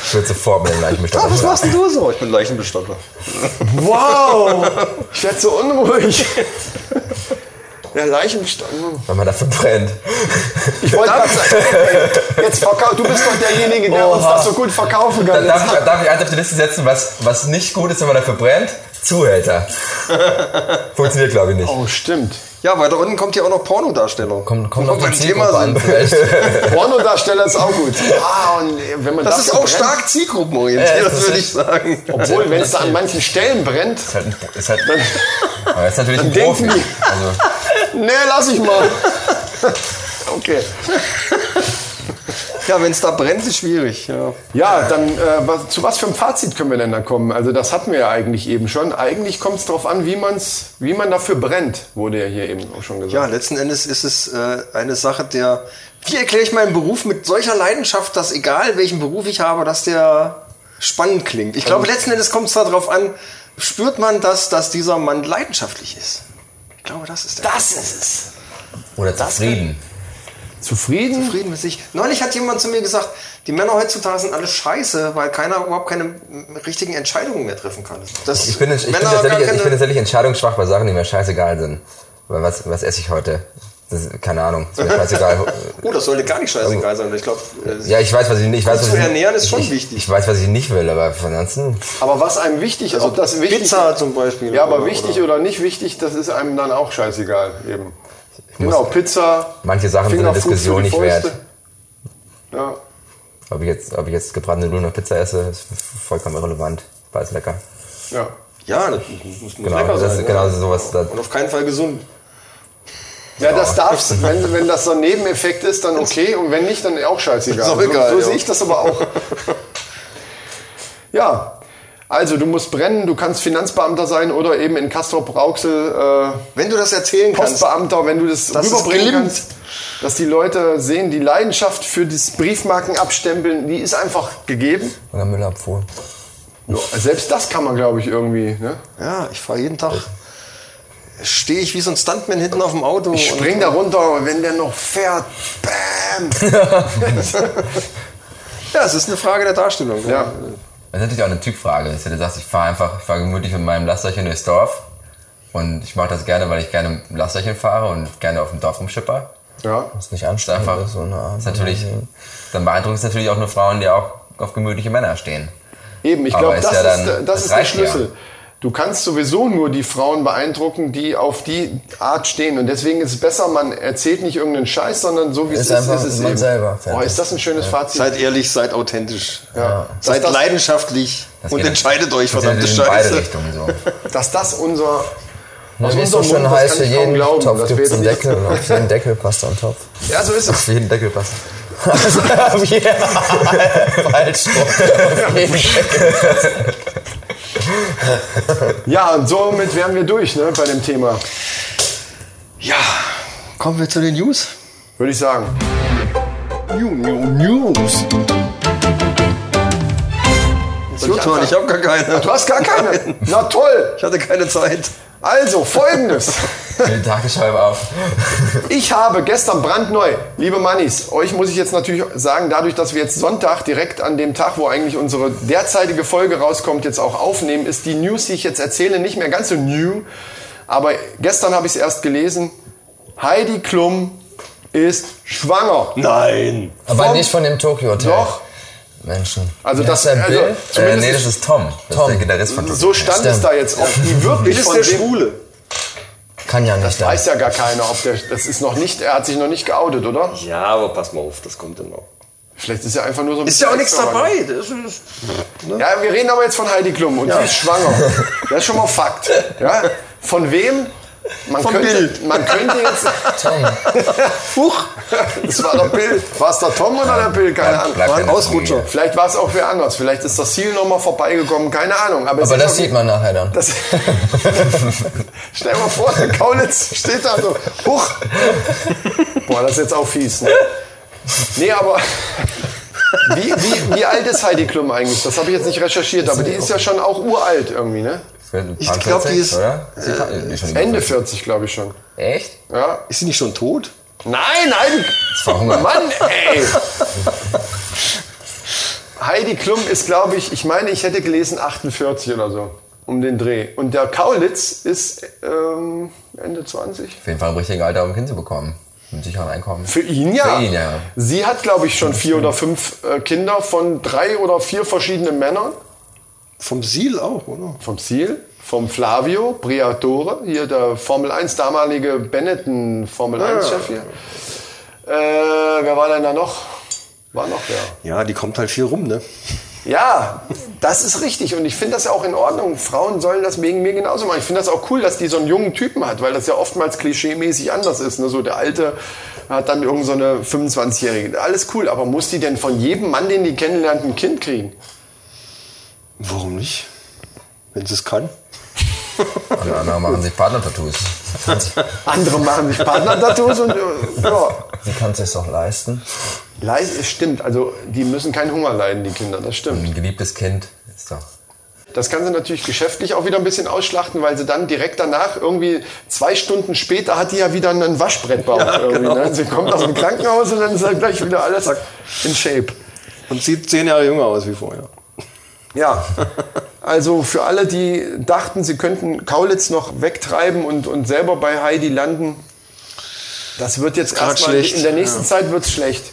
Ich werde sofort mit dem Leichenbestatter. Was machst denn du so? Ich bin Leichenbestatter. Wow! Ich werde so unruhig. Ja, Leichenbestatter. Wenn man da verbrennt. Ich wollte gerade sagen, jetzt verkau- du bist doch derjenige, der Oha. uns das so gut verkaufen kann. Darf ich, darf ich eins auf die Liste setzen, was, was nicht gut ist, wenn man da verbrennt? Zuhälter. Funktioniert, glaube ich, nicht. Oh, stimmt. Ja, weil da unten kommt ja auch noch Pornodarsteller. Kommt, kommt noch beim Thema an. Pornodarsteller ist auch gut. Ah, und wenn man das, das ist auch stark zielgruppenorientiert, ja, das, das würde ich sagen. Obwohl, wenn es da an manchen Stellen brennt, ist halt, ist halt, dann, aber ist natürlich ein Profi. Also. Nee, lass ich mal. Okay. Ja, wenn es da brennt, ist schwierig. Ja, ja dann äh, was, zu was für einem Fazit können wir denn da kommen? Also das hatten wir ja eigentlich eben schon. Eigentlich kommt es darauf an, wie, man's, wie man dafür brennt, wurde ja hier eben auch schon gesagt. Ja, letzten Endes ist es äh, eine Sache der, wie erkläre ich meinen Beruf mit solcher Leidenschaft, dass egal welchen Beruf ich habe, dass der spannend klingt. Ich glaube, letzten Endes kommt es darauf an, spürt man das, dass dieser Mann leidenschaftlich ist. Ich glaube, das ist der Das Punkt. ist es. Oder zufrieden. Zufrieden? Zufrieden mit sich. Neulich hat jemand zu mir gesagt, die Männer heutzutage sind alle scheiße, weil keiner überhaupt keine richtigen Entscheidungen mehr treffen kann. Das ich bin tatsächlich entscheidungsschwach bei Sachen, die mir scheißegal sind. Was, was esse ich heute? Das ist, keine Ahnung. Das ist mir scheißegal. Oh, das sollte gar nicht scheißegal sein. Ich glaube, ja, ich weiß, was ich nicht. Zu ernähren ist schon ich, wichtig. Ich weiß, was ich nicht will, aber ansonsten. Aber was einem wichtig ist, also ob das wichtig Pizza zum Beispiel. Ja, aber oder, wichtig oder? oder nicht wichtig, das ist einem dann auch scheißegal eben. Genau, Pizza. Manche Sachen sind in der Diskussion nicht wert. Ja. Ob ich jetzt, ob ich jetzt gebratene Nudeln oder Pizza esse, ist vollkommen irrelevant. War es lecker. Ja. Ja, das muss genau, lecker das, sein. Genau, ja. sowas. Das Und auf keinen Fall gesund. Ja, genau. Das darf's. Wenn, wenn das so ein Nebeneffekt ist, dann okay. Und wenn nicht, dann auch scheißegal. So, egal, so, so ja. sehe ich das aber auch. Ja. Also, du musst brennen, du kannst Finanzbeamter sein oder eben in Castrop-Rauxel äh, wenn du das erzählen Postbeamter, kannst, wenn du das, das rüberbringen kannst, dass die Leute sehen, die Leidenschaft für das Briefmarkenabstempeln, die ist einfach gegeben. Oder Müllabfuhr. Ja, selbst das kann man, glaube ich, irgendwie. Ne? Ja, ich fahre jeden Tag, stehe ich wie so ein Stuntman hinten auf dem Auto. Ich spring da runter, wenn der noch fährt, bam! Ja, es ist eine Frage der Darstellung. Ja. Das ist natürlich auch eine Typfrage, dass du sagst, ich fahre einfach, ich fahre gemütlich mit meinem Lasterchen durchs Dorf und ich mache das gerne, weil ich gerne mit dem Lasterchen fahre und gerne auf dem Dorf rumschipper. Ja. Das ist nicht anstrengend. Einfach, so eine Art. Ist natürlich, dann beeindruckt es natürlich auch nur Frauen, die auch auf gemütliche Männer stehen. Eben, ich glaube, das, ja das, das ist der Schlüssel. Ja. Du kannst sowieso nur die Frauen beeindrucken, die auf die Art stehen. Und deswegen ist es besser, man erzählt nicht irgendeinen Scheiß, sondern so wie es ist, ist, ist es man eben. Selber. Oh, ist das ein schönes ja. Fazit? Seid ehrlich, seid authentisch. Ja. Seid das, leidenschaftlich und entscheidet euch, verdammte Scheiße. So. Dass das unser... Das ist so schön heiß, für jeden Topf gibt es einen Deckel und auf jeden Deckel passt ein Topf. Ja, so ist es. Auf jeden Deckel passt. Also auf jeden falsch. Auf jeden Deckel passt. Ja, und somit wären wir durch, ne, bei dem Thema. Ja, kommen wir zu den News? Würde ich sagen. New, new, news. Ist gut, Mann, ich hab gar keine. Du hast gar keine? Na toll. Ich hatte keine Zeit. Also, Folgendes. Den Tagesschreiber auf. Ich habe gestern brandneu, liebe Mannis, euch muss ich jetzt natürlich sagen, dadurch, dass wir jetzt Sonntag direkt an dem Tag, wo eigentlich unsere derzeitige Folge rauskommt, jetzt auch aufnehmen, ist die News, die ich jetzt erzähle, nicht mehr ganz so new. Aber gestern habe ich es erst gelesen. Heidi Klum ist schwanger. Nein. Aber vom, nicht von dem Tokio Hotel. Doch. Menschen. Also das, das ist also äh, nee, das ist Tom. Das Tom. Ist der Gitarrist von Tom. So stand Stimmt. es da jetzt auch. Die wirklich von der Schwule. Kann ja nicht Das sein. Weiß ja gar keiner, ob der das ist noch nicht, er hat sich noch nicht geoutet, oder? Ja, aber pass mal auf, das kommt dann noch. Vielleicht ist ja einfach nur so ein Ist ja auch nichts dabei. Das ist, ne? Ja, wir reden aber jetzt von Heidi Klum und ja. sie ist schwanger. Das ist schon mal Fakt, ja? Von wem? Man Vom könnte, Bild. Man könnte jetzt... Tom. Huch. Das war doch Bill. War es der Tom oder der Bill? Keine Ahnung. War ein Ausrutscher. Familie. Vielleicht war es auch wer anders. Vielleicht ist das Seal nochmal vorbeigekommen. Keine Ahnung. Aber, Aber das sieht man nachher dann. Das Stell dir mal vor, der Kaulitz steht da so. Huch. Boah, das ist jetzt auch fies, ne? Nee, aber... Wie, wie, wie alt ist Heidi Klum eigentlich? Das habe ich jetzt nicht recherchiert. Aber die ist ja schon auch uralt irgendwie, ne? Ich glaube, die ist äh, Ende vierzig, glaube ich schon. Echt? Ja. Ist sie nicht schon tot? Nein, Heidi... Mann, ey! Heidi Klum ist, glaube ich, ich meine, ich hätte gelesen achtundvierzig oder so. Um den Dreh. Und der Kaulitz ist ähm, Ende zwanzig. Auf jeden Fall im richtigen Alter, um ein Kind zu bekommen. Mit sicherem Einkommen. Für ihn ja. Für ihn, ja. Sie hat, glaube ich, schon vier oder fünf äh, Kinder von drei oder vier verschiedenen Männern. Vom Seal auch, oder? Vom Seal, vom Flavio Briatore, hier der Formel eins, damalige Benetton Formel eins Chef hier. Äh, wer war denn da noch? War noch wer? Ja, die kommt halt viel rum, ne? Ja, das ist richtig und ich finde das auch in Ordnung. Frauen sollen das wegen mir genauso machen. Ich finde das auch cool, dass die so einen jungen Typen hat, weil das ja oftmals klischeemäßig anders ist, ne? So der alte hat dann irgend so eine fünfundzwanzigjährige. Alles cool, aber muss die denn von jedem Mann, den die kennenlernt, ein Kind kriegen? Warum nicht? Wenn sie es kann. Andere, andere machen sich Partner-Tattoos. Andere machen sich Partner-Tattoos und ja. Sie kann es sich doch leisten. Leist, stimmt, also die müssen keinen Hunger leiden, die Kinder, das stimmt. Ein geliebtes Kind ist doch... Das kann sie natürlich geschäftlich auch wieder ein bisschen ausschlachten, weil sie dann direkt danach irgendwie zwei Stunden später hat die ja wieder einen Waschbrettbauch. Ja, genau. Ne? Sie kommt aus dem Krankenhaus und dann ist halt gleich wieder alles in Shape. Und sieht zehn Jahre jünger aus wie vorher. Ja, also für alle, die dachten, sie könnten Kaulitz noch wegtreiben und, und selber bei Heidi landen, das wird jetzt erstmal, in der nächsten ja. Zeit wird's schlecht.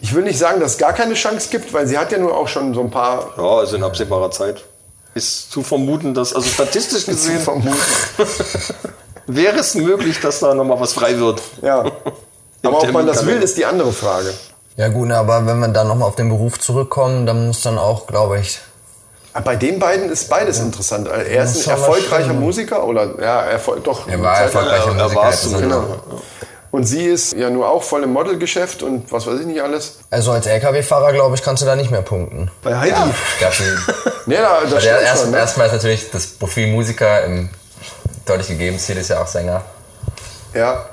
Ich will nicht sagen, dass es gar keine Chance gibt, weil sie hat ja nur auch schon so ein paar... Ja, also in absehbarer Zeit ist zu vermuten, dass, also statistisch gesehen, wäre es möglich, dass da nochmal was frei wird. Ja, aber ob Termin man das will, ist die andere Frage. Ja gut, aber wenn wir dann nochmal auf den Beruf zurückkommen, dann muss dann auch, glaube ich... Bei den beiden ist beides ja. interessant. Er ist das ein erfolgreicher schön. Musiker oder... Ja, Erfol- doch. Er war erfolgreicher ja, Musiker. So genau. Genau. Und sie ist ja nur auch voll im Modelgeschäft und was weiß ich nicht alles. Also als L K W-Fahrer, glaube ich, kannst du da nicht mehr punkten. Bei Heidi? Ja, das nee, da, das stimmt erst, schon. Ne? Erstmal ist natürlich das Profil Musiker im deutlich gegeben, Ziel ist ja auch Sänger. Ja.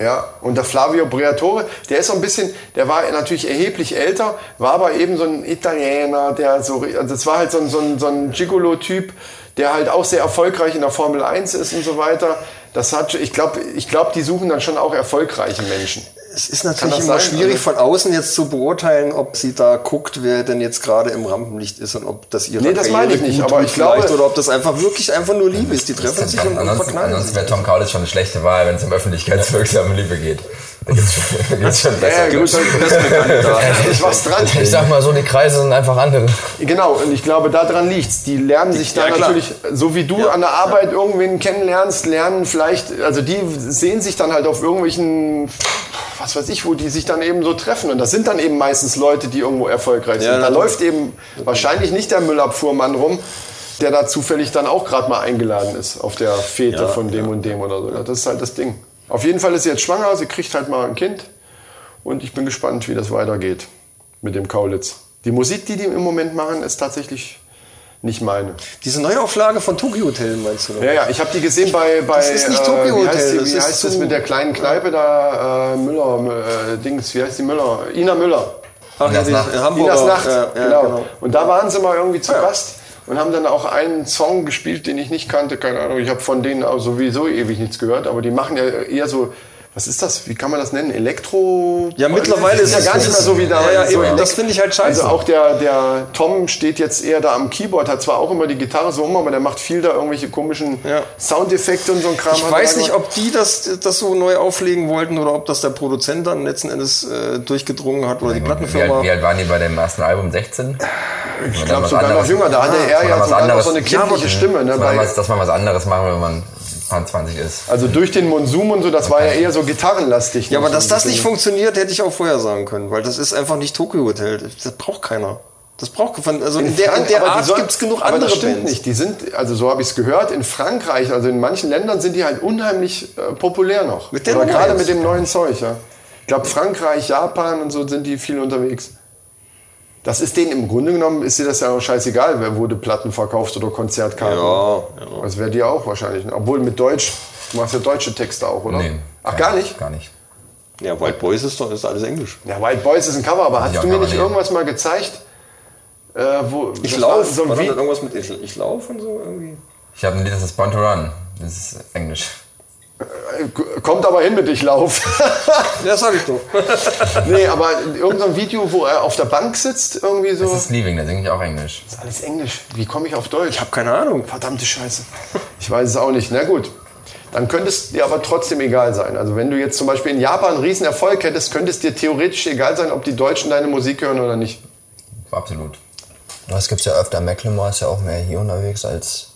Ja, und der Flavio Briatore, der ist so ein bisschen, der war natürlich erheblich älter, war aber eben so ein Italiener, der so, also das war halt so ein, so ein, so ein Gigolo-Typ, der halt auch sehr erfolgreich in der Formel eins ist und so weiter. Das hat, ich glaube, ich glaube, die suchen dann schon auch erfolgreiche Menschen. Es ist natürlich immer sein? schwierig, von außen jetzt zu beurteilen, ob sie da guckt, wer denn jetzt gerade im Rampenlicht ist und ob das ihre nee, das Karriere meine ich nicht, aber ich glaube, oder ob das einfach wirklich einfach nur Liebe ist. Die treffen sich und verknallen sich. Ansonsten wäre Tom Kaulitz schon eine schlechte Wahl, wenn es um Öffentlichkeitswirksame Liebe geht. Jetzt ja, ja, gut, ist was dran. Ich sag mal so, die Kreise sind einfach andere. Genau, und ich glaube, daran liegt's. Die lernen sich da ja, natürlich, so wie du ja. an der Arbeit ja. irgendwen kennenlernst, lernen vielleicht, also die sehen sich dann halt auf irgendwelchen, was weiß ich, wo die sich dann eben so treffen. Und das sind dann eben meistens Leute, die irgendwo erfolgreich sind. Ja, da läuft eben wahrscheinlich nicht der Müllabfuhrmann rum, der da zufällig dann auch gerade mal eingeladen ist auf der Fete ja, von dem ja. und dem oder so. Das ist halt das Ding. Auf jeden Fall ist sie jetzt schwanger, sie kriegt halt mal ein Kind und ich bin gespannt, wie das weitergeht mit dem Kaulitz. Die Musik, die die im Moment machen, ist tatsächlich nicht meine. Diese Neuauflage von Tokio Hotel, meinst du? Oder? Ja, ja, ich habe die gesehen bei... bei das ist nicht Tokio Hotel. Äh, wie heißt, die, das, wie heißt so das mit der kleinen Kneipe da? Äh, Müller, äh, Dings, wie heißt die Müller? Ina Müller. Ach, Inas Nacht. In Hamburg. Inas Nacht, ja, ja, genau. genau. Und da waren sie mal irgendwie zu ja. Gast. Und haben dann auch einen Song gespielt, den ich nicht kannte. Keine Ahnung, ich habe von denen sowieso ewig nichts gehört. Aber die machen ja eher so, was ist das? Wie kann man das nennen? Elektro? Ja, mittlerweile ist ja gar nicht mehr so wie damals. Ja, ja, so das finde ich halt scheiße. Also auch der, der Tom steht jetzt eher da am Keyboard, hat zwar auch immer die Gitarre so rum, aber der macht viel da irgendwelche komischen ja. Soundeffekte und so ein Kram. Ich weiß nicht, ob die das, das so neu auflegen wollten oder ob das der Produzent dann letzten Endes äh, durchgedrungen hat oder ja, die Plattenfirma. Wie alt waren die bei dem ersten Album? sechzehn? Ich glaube sogar noch jünger, da hatte er ja sogar so eine kindliche Stimme. Ne, dass man was anderes machen, wenn man zwanzig ist. Also durch den Monsum und so, das okay. war ja eher so gitarrenlastig. Ja, aber dass das nicht funktioniert, hätte ich auch vorher sagen können, weil das ist einfach nicht Tokio Hotel. Das braucht keiner. Das braucht also in, in der, in der Art gibt es genug andere Bands. Aber das stimmt nicht. Die sind, also so habe ich es gehört, in Frankreich, also in manchen Ländern sind die halt unheimlich äh, populär noch. Mit den Oder gerade jetzt. mit dem neuen Zeug, ja. Ich glaube Frankreich, Japan und so sind die viel unterwegs. Das ist denen im Grunde genommen, ist dir das ja auch scheißegal, wer wurde Platten verkauft oder Konzertkarten. Ja, ja. Das wäre dir auch wahrscheinlich. Obwohl mit Deutsch, du machst ja deutsche Texte auch, oder? Nee. Ach, gar nicht? Gar nicht. Ja, Wild Boys ist doch ist alles Englisch. Ja, Wild Boys ist ein Cover, aber hast du mir nicht nehmen. irgendwas mal gezeigt? Äh, wo, ich laufe, so war das irgendwas mit Ich, ich laufe und so irgendwie? Ich habe ein Lied, das ist Born to Run. Das ist Englisch. Kommt aber hin mit Ich Lauf. Das sag ich doch. Nee, aber irgend so ein Video, wo er auf der Bank sitzt, irgendwie so. Das ist Leaving, da singe ich auch Englisch. Das ist alles Englisch. Wie komme ich auf Deutsch? Ich habe keine Ahnung. Verdammte Scheiße. Ich weiß es auch nicht. Na gut. Dann könnte es dir aber trotzdem egal sein. Also wenn du jetzt zum Beispiel in Japan einen riesen Erfolg hättest, könnte es dir theoretisch egal sein, ob die Deutschen deine Musik hören oder nicht. Absolut. Das gibt's ja öfter. Macklemore ist ja auch mehr hier unterwegs als...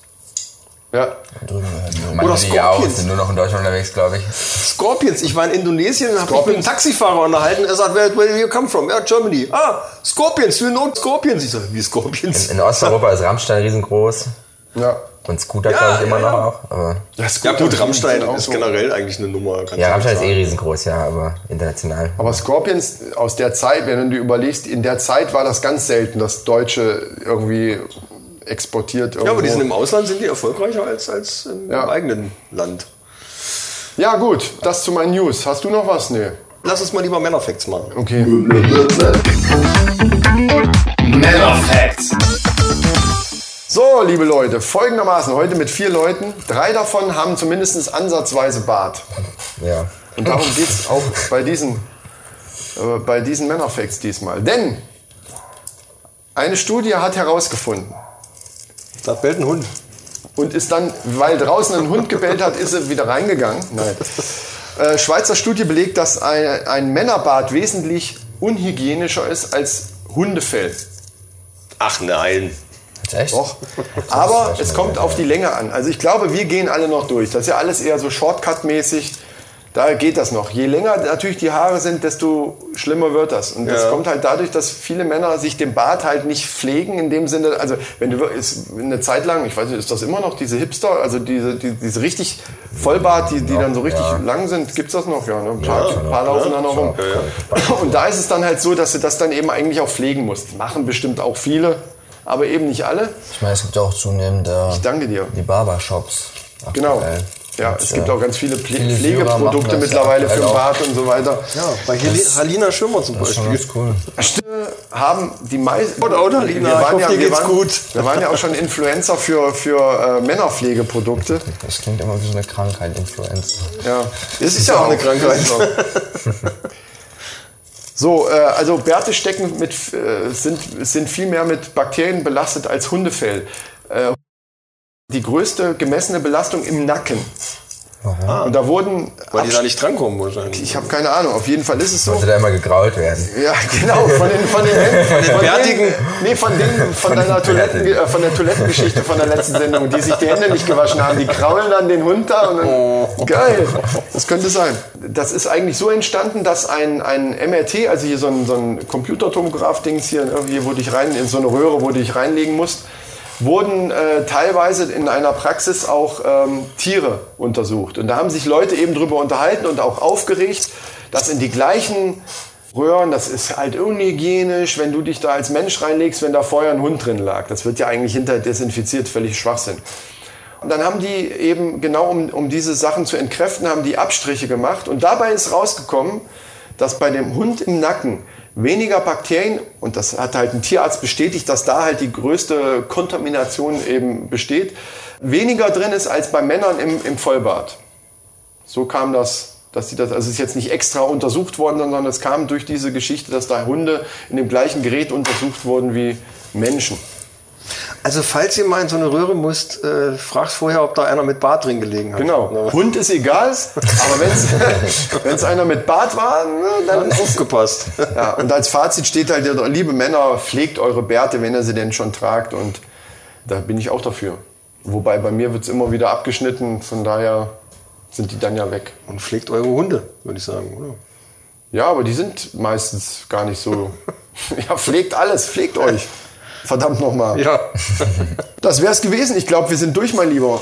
Ja. Drüben, drüben. Oder Scorpions. Sind nur noch in Deutschland unterwegs, glaube ich. Scorpions. Ich war in Indonesien und habe mich mit einem Taxifahrer unterhalten. Er sagt, where, where do you come from? Ja, Germany. Ah, Scorpions. You know Scorpions. Ich sage, wie Scorpions? In, in Osteuropa ist Rammstein riesengroß. Ja. Und Scooter, ja, glaube ich, immer ja, noch ja. auch. Aber ja, Scooter, ja, gut, Rammstein auch ist generell eigentlich eine Nummer. Ja, Rammstein ist eh riesengroß, ja, aber international. Aber Scorpions aus der Zeit, wenn du überlegst, in der Zeit war das ganz selten, dass Deutsche irgendwie... exportiert irgendwo. Ja, aber die sind im Ausland, sind die erfolgreicher als, als im ja. eigenen Land. Ja gut, das zu meinen News. Hast du noch was? Nee. Lass uns mal lieber Männerfacts machen. Okay. Männerfacts. So, liebe Leute, folgendermaßen. Heute mit vier Leuten. Drei davon haben zumindest ansatzweise Bart. Ja. Und darum geht es auch bei diesen, äh, bei diesen Männerfacts diesmal. Denn eine Studie hat herausgefunden, da bellt ein Hund. Und ist dann, weil draußen ein Hund gebellt hat, ist er wieder reingegangen. Nein. Äh, Schweizer Studie belegt, dass ein, ein Männerbart wesentlich unhygienischer ist als Hundefell. Ach nein. Echt? Doch. Aber es kommt auf die Länge an. Also ich glaube, wir gehen alle noch durch. Das ist ja alles eher so Shortcut-mäßig. Da geht das noch. Je länger natürlich die Haare sind, desto schlimmer wird das. Und das ja. kommt halt dadurch, dass viele Männer sich den Bart halt nicht pflegen in dem Sinne. Also wenn du ist eine Zeit lang, ich weiß nicht, ist das immer noch diese Hipster, also diese, die, diese richtig Vollbart, die, die ja, dann so richtig ja. lang sind, gibt's das noch? Ja, ne? Ein paar, ja, ein paar ja, laufen ja, da noch rum. Ja, ja. Und da ist es dann halt so, dass du das dann eben eigentlich auch pflegen musst. Machen bestimmt auch viele, aber eben nicht alle. Ich meine, es gibt auch zunehmend äh, ich danke dir. die Barbershops. Ach, genau. Geil. Ja, es gibt auch ganz viele, Ple- viele Pflegeprodukte mittlerweile ja, für den Bart und so weiter. Ja, bei das, Halina Schirmer zum Beispiel. Das ist cool. Haben die meisten... Oder, oder, Halina? Wir waren, ich ja, hoffe, dir wir geht's waren, gut. Wir waren ja auch schon Influencer für, für äh, Männerpflegeprodukte. Das klingt immer wie so eine Krankheit, Influencer. Ja, es ist ja auch eine Krankheit. So, äh, also Bärte stecken mit, äh, sind, sind viel mehr mit Bakterien belastet als Hundefell. Äh, Die größte gemessene Belastung im Nacken. Warum? Ah, und da wurden... Weil die da nicht drankommen wahrscheinlich. Ich habe keine Ahnung. Auf jeden Fall ist es so. Sollte da immer gegrault werden. Ja, genau. Von den von den von den bärtigen... Nee, von denen, von, von, deiner Toiletten, äh, von der Toilettengeschichte von der letzten Sendung, die sich die Hände nicht gewaschen haben. Die kraulen dann den Hund da und dann... Oh. Geil. Das könnte sein. Das ist eigentlich so entstanden, dass ein, ein M R T, also hier so ein, so ein Computertomograph-Dings hier, irgendwie wo dich rein, in so eine Röhre, wo du dich reinlegen musst, wurden äh, teilweise in einer Praxis auch ähm, Tiere untersucht. Und da haben sich Leute eben drüber unterhalten und auch aufgeregt, dass in die gleichen Röhren, das ist halt unhygienisch, wenn du dich da als Mensch reinlegst, wenn da vorher ein Hund drin lag. Das wird ja eigentlich hinterher desinfiziert, völlig Schwachsinn. Und dann haben die eben, genau um, um diese Sachen zu entkräften, haben die Abstriche gemacht. Und dabei ist rausgekommen, dass bei dem Hund im Nacken weniger Bakterien, und das hat halt ein Tierarzt bestätigt, dass da halt die größte Kontamination eben besteht, weniger drin ist als bei Männern im, im Vollbart. So kam das, dass die das, also es ist jetzt nicht extra untersucht worden, sondern es kam durch diese Geschichte, dass da Hunde in dem gleichen Gerät untersucht wurden wie Menschen. Also falls ihr mal in so eine Röhre müsst, äh, fragt vorher, ob da einer mit Bart drin gelegen hat. Genau. Hund ist egal, aber wenn es einer mit Bart war, ne, dann ist aufgepasst. Ja, und als Fazit steht halt, liebe Männer, pflegt eure Bärte, wenn ihr sie denn schon tragt. Und da bin ich auch dafür. Wobei bei mir wird es immer wieder abgeschnitten, von daher sind die dann ja weg. Und pflegt eure Hunde, würde ich sagen, oder? Ja, aber die sind meistens gar nicht so... Ja, pflegt alles, pflegt euch. Verdammt nochmal. Ja. Das wär's gewesen. Ich glaube, wir sind durch, mein Lieber.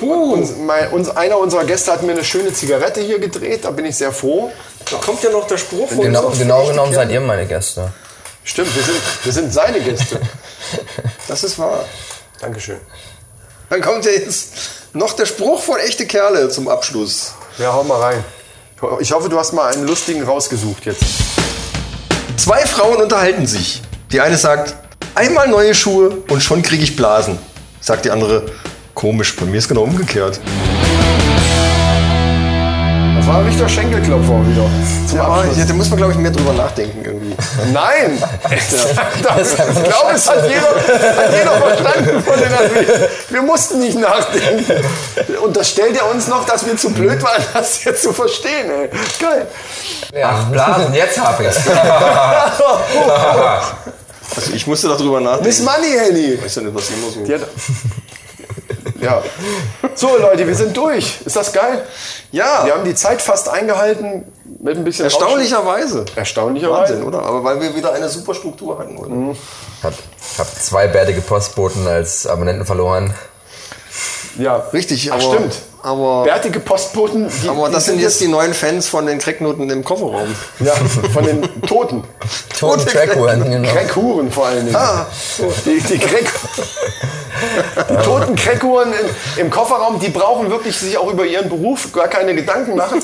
Uh. Uns, mein, uns, einer unserer Gäste hat mir eine schöne Zigarette hier gedreht. Da bin ich sehr froh. Da kommt ja noch der Spruch. Von genau genau genommen seid ihr meine Gäste. Stimmt, wir sind, wir sind seine Gäste. Das ist wahr. Dankeschön. Dann kommt ja jetzt noch der Spruch von Echte Kerle zum Abschluss. Ja, hau mal rein. Ich hoffe, du hast mal einen lustigen rausgesucht jetzt. Zwei Frauen unterhalten sich. Die eine sagt... Einmal neue Schuhe und schon kriege ich Blasen, sagt die andere. Komisch, bei mir ist genau umgekehrt. Das war ein richtiger Schenkelklopfer wieder. Zum ja, aber, ja, da muss man, glaube ich, mehr drüber nachdenken irgendwie. Nein! Das, ich glaube, es hat jeder, hat jeder verstanden von den anderen. Wir mussten nicht nachdenken. Und das stellt ja uns noch, dass wir zu blöd waren, das jetzt zu verstehen. Ey. Geil. Ja. Ach, Blasen, jetzt hab ich's. Also ich musste darüber nachdenken. Miss Money, Henny. Ich weiß ja nicht, was immer so. Ja. So, Leute, wir sind durch. Ist das geil? Ja. Wir haben die Zeit fast eingehalten mit ein bisschen Erstaunlicherweise. Erstaunlicherweise. Wahnsinn, oder? Aber weil wir wieder eine super Struktur hatten, oder? Mhm. Ich hab, hab zwei bärtige Postboten als Abonnenten verloren. Ja, richtig. Ach, aber, stimmt. Aber bärtige Postboten. Die, aber das die sind jetzt die neuen Fans von den Cracknoten im Kofferraum. Ja, von den Toten. Toten Crackhuren, genau. Crackhuren vor allen Dingen. Ah, so. Die, die, Crack- die toten Crackhuren im, im Kofferraum, die brauchen wirklich sich auch über ihren Beruf gar keine Gedanken machen.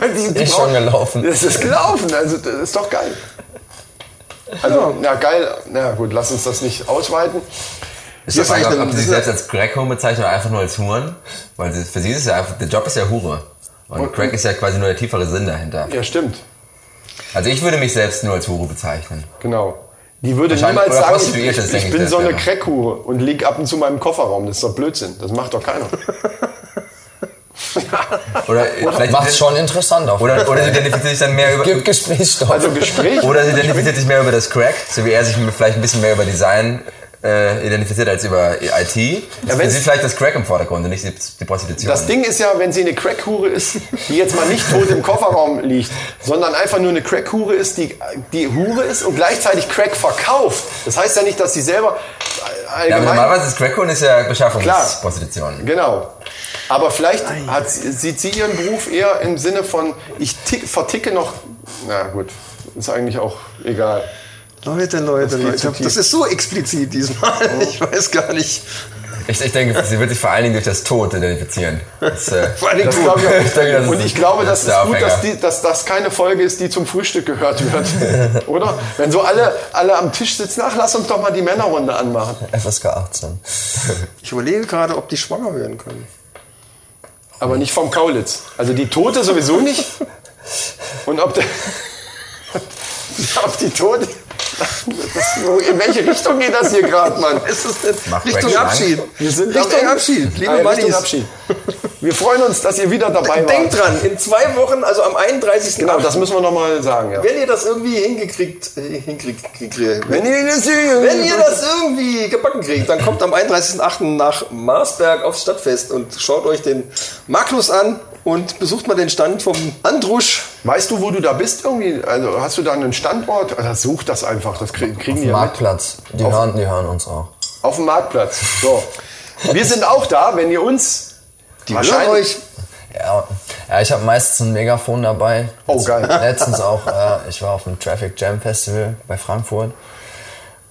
Das ist echt schon gelaufen. Das ist gelaufen, also das ist doch geil. Also, na ja. ja, geil, na gut, lass uns das nicht ausweiten. Ist das eigentlich, ob sie sich selbst als Crack-Home bezeichnen oder einfach nur als Huren? Weil für sie ist es ja einfach, der Job ist ja Hure. Und, und Crack ist ja quasi nur der tiefere Sinn dahinter. Ja, stimmt. Also ich würde mich selbst nur als Hure bezeichnen. Genau. Die würde niemals sagen, ich, ich, ich, ich bin so eine Crack-Hure und lieg ab und zu meinem Kofferraum. Das ist doch Blödsinn. Das macht doch keiner. Oder vielleicht macht es schon interessant auf. Oder, oder sie identifiziert sich dann mehr über... Gibt Gesprächsstoff. Also Gespräch. Oder sie identifiziert sich mehr über das Crack, so wie er sich vielleicht ein bisschen mehr über Design... Äh, identifiziert als über I T. Ja, wenn sie vielleicht das Crack im Vordergrund und nicht die, die Prostitution. Das Ding ist ja, wenn sie eine Crack-Hure ist, die jetzt mal nicht tot im Kofferraum liegt, sondern einfach nur eine Crack-Hure ist, die, die Hure ist und gleichzeitig Crack verkauft. Das heißt ja nicht, dass sie selber allgemein... Ja, aber normalerweise ist Crack-Huren ist ja Beschaffungsprostitution. Genau. Aber vielleicht hat, sieht sie ihren Beruf eher im Sinne von, ich tick, verticke noch... Na gut, ist eigentlich auch egal. Leute, Leute, das Leute, das ist so explizit diesmal, oh. Ich weiß gar nicht. Ich, ich denke, sie wird sich vor allen Dingen durch das Tod identifizieren. Das, äh, vor allen Dingen das glaube ich auch. Ich denke, das und ich glaube, das ist gut, dass, die, dass das keine Folge ist, die zum Frühstück gehört wird. Oder? Wenn so alle, alle am Tisch sitzen, ach, lass uns doch mal die Männerrunde anmachen. F S K achtzehn. Ich überlege gerade, ob die schwanger werden können. Aber nicht vom Kaulitz. Also die Tote sowieso nicht. Und ob, der, ob die Tote... Das, in welche Richtung geht das hier gerade, Mann? Ist das Richtung Abschied. Wir sind Richtung Abschied. Liebe Mannis. Richtung Abschied. Wir freuen uns, dass ihr wieder dabei wart. Denkt dran, in zwei Wochen, also am einunddreißigsten Genau, das müssen wir nochmal sagen. Ja. Wenn ihr das irgendwie hingekriegt, äh, hinkriegt, kriegt, wenn, wenn, ihr das, wenn ihr das irgendwie gebacken kriegt, dann kommt am einunddreißigsten achten nach Marsberg aufs Stadtfest und schaut euch den Magnus an und besucht mal den Stand vom Andrusch. Weißt du, wo du da bist irgendwie? Also hast du da einen Standort? Also such das einfach, das kriegen wir mit. Auf dem Marktplatz, die hören, die hören uns auch. Auf dem Marktplatz, so. Wir sind auch da, wenn ihr uns... Die hören euch. Ja, ja, ich habe meistens ein Megafon dabei. Oh, Letz, geil. Letztens auch, äh, ich war auf dem Traffic Jam Festival bei Frankfurt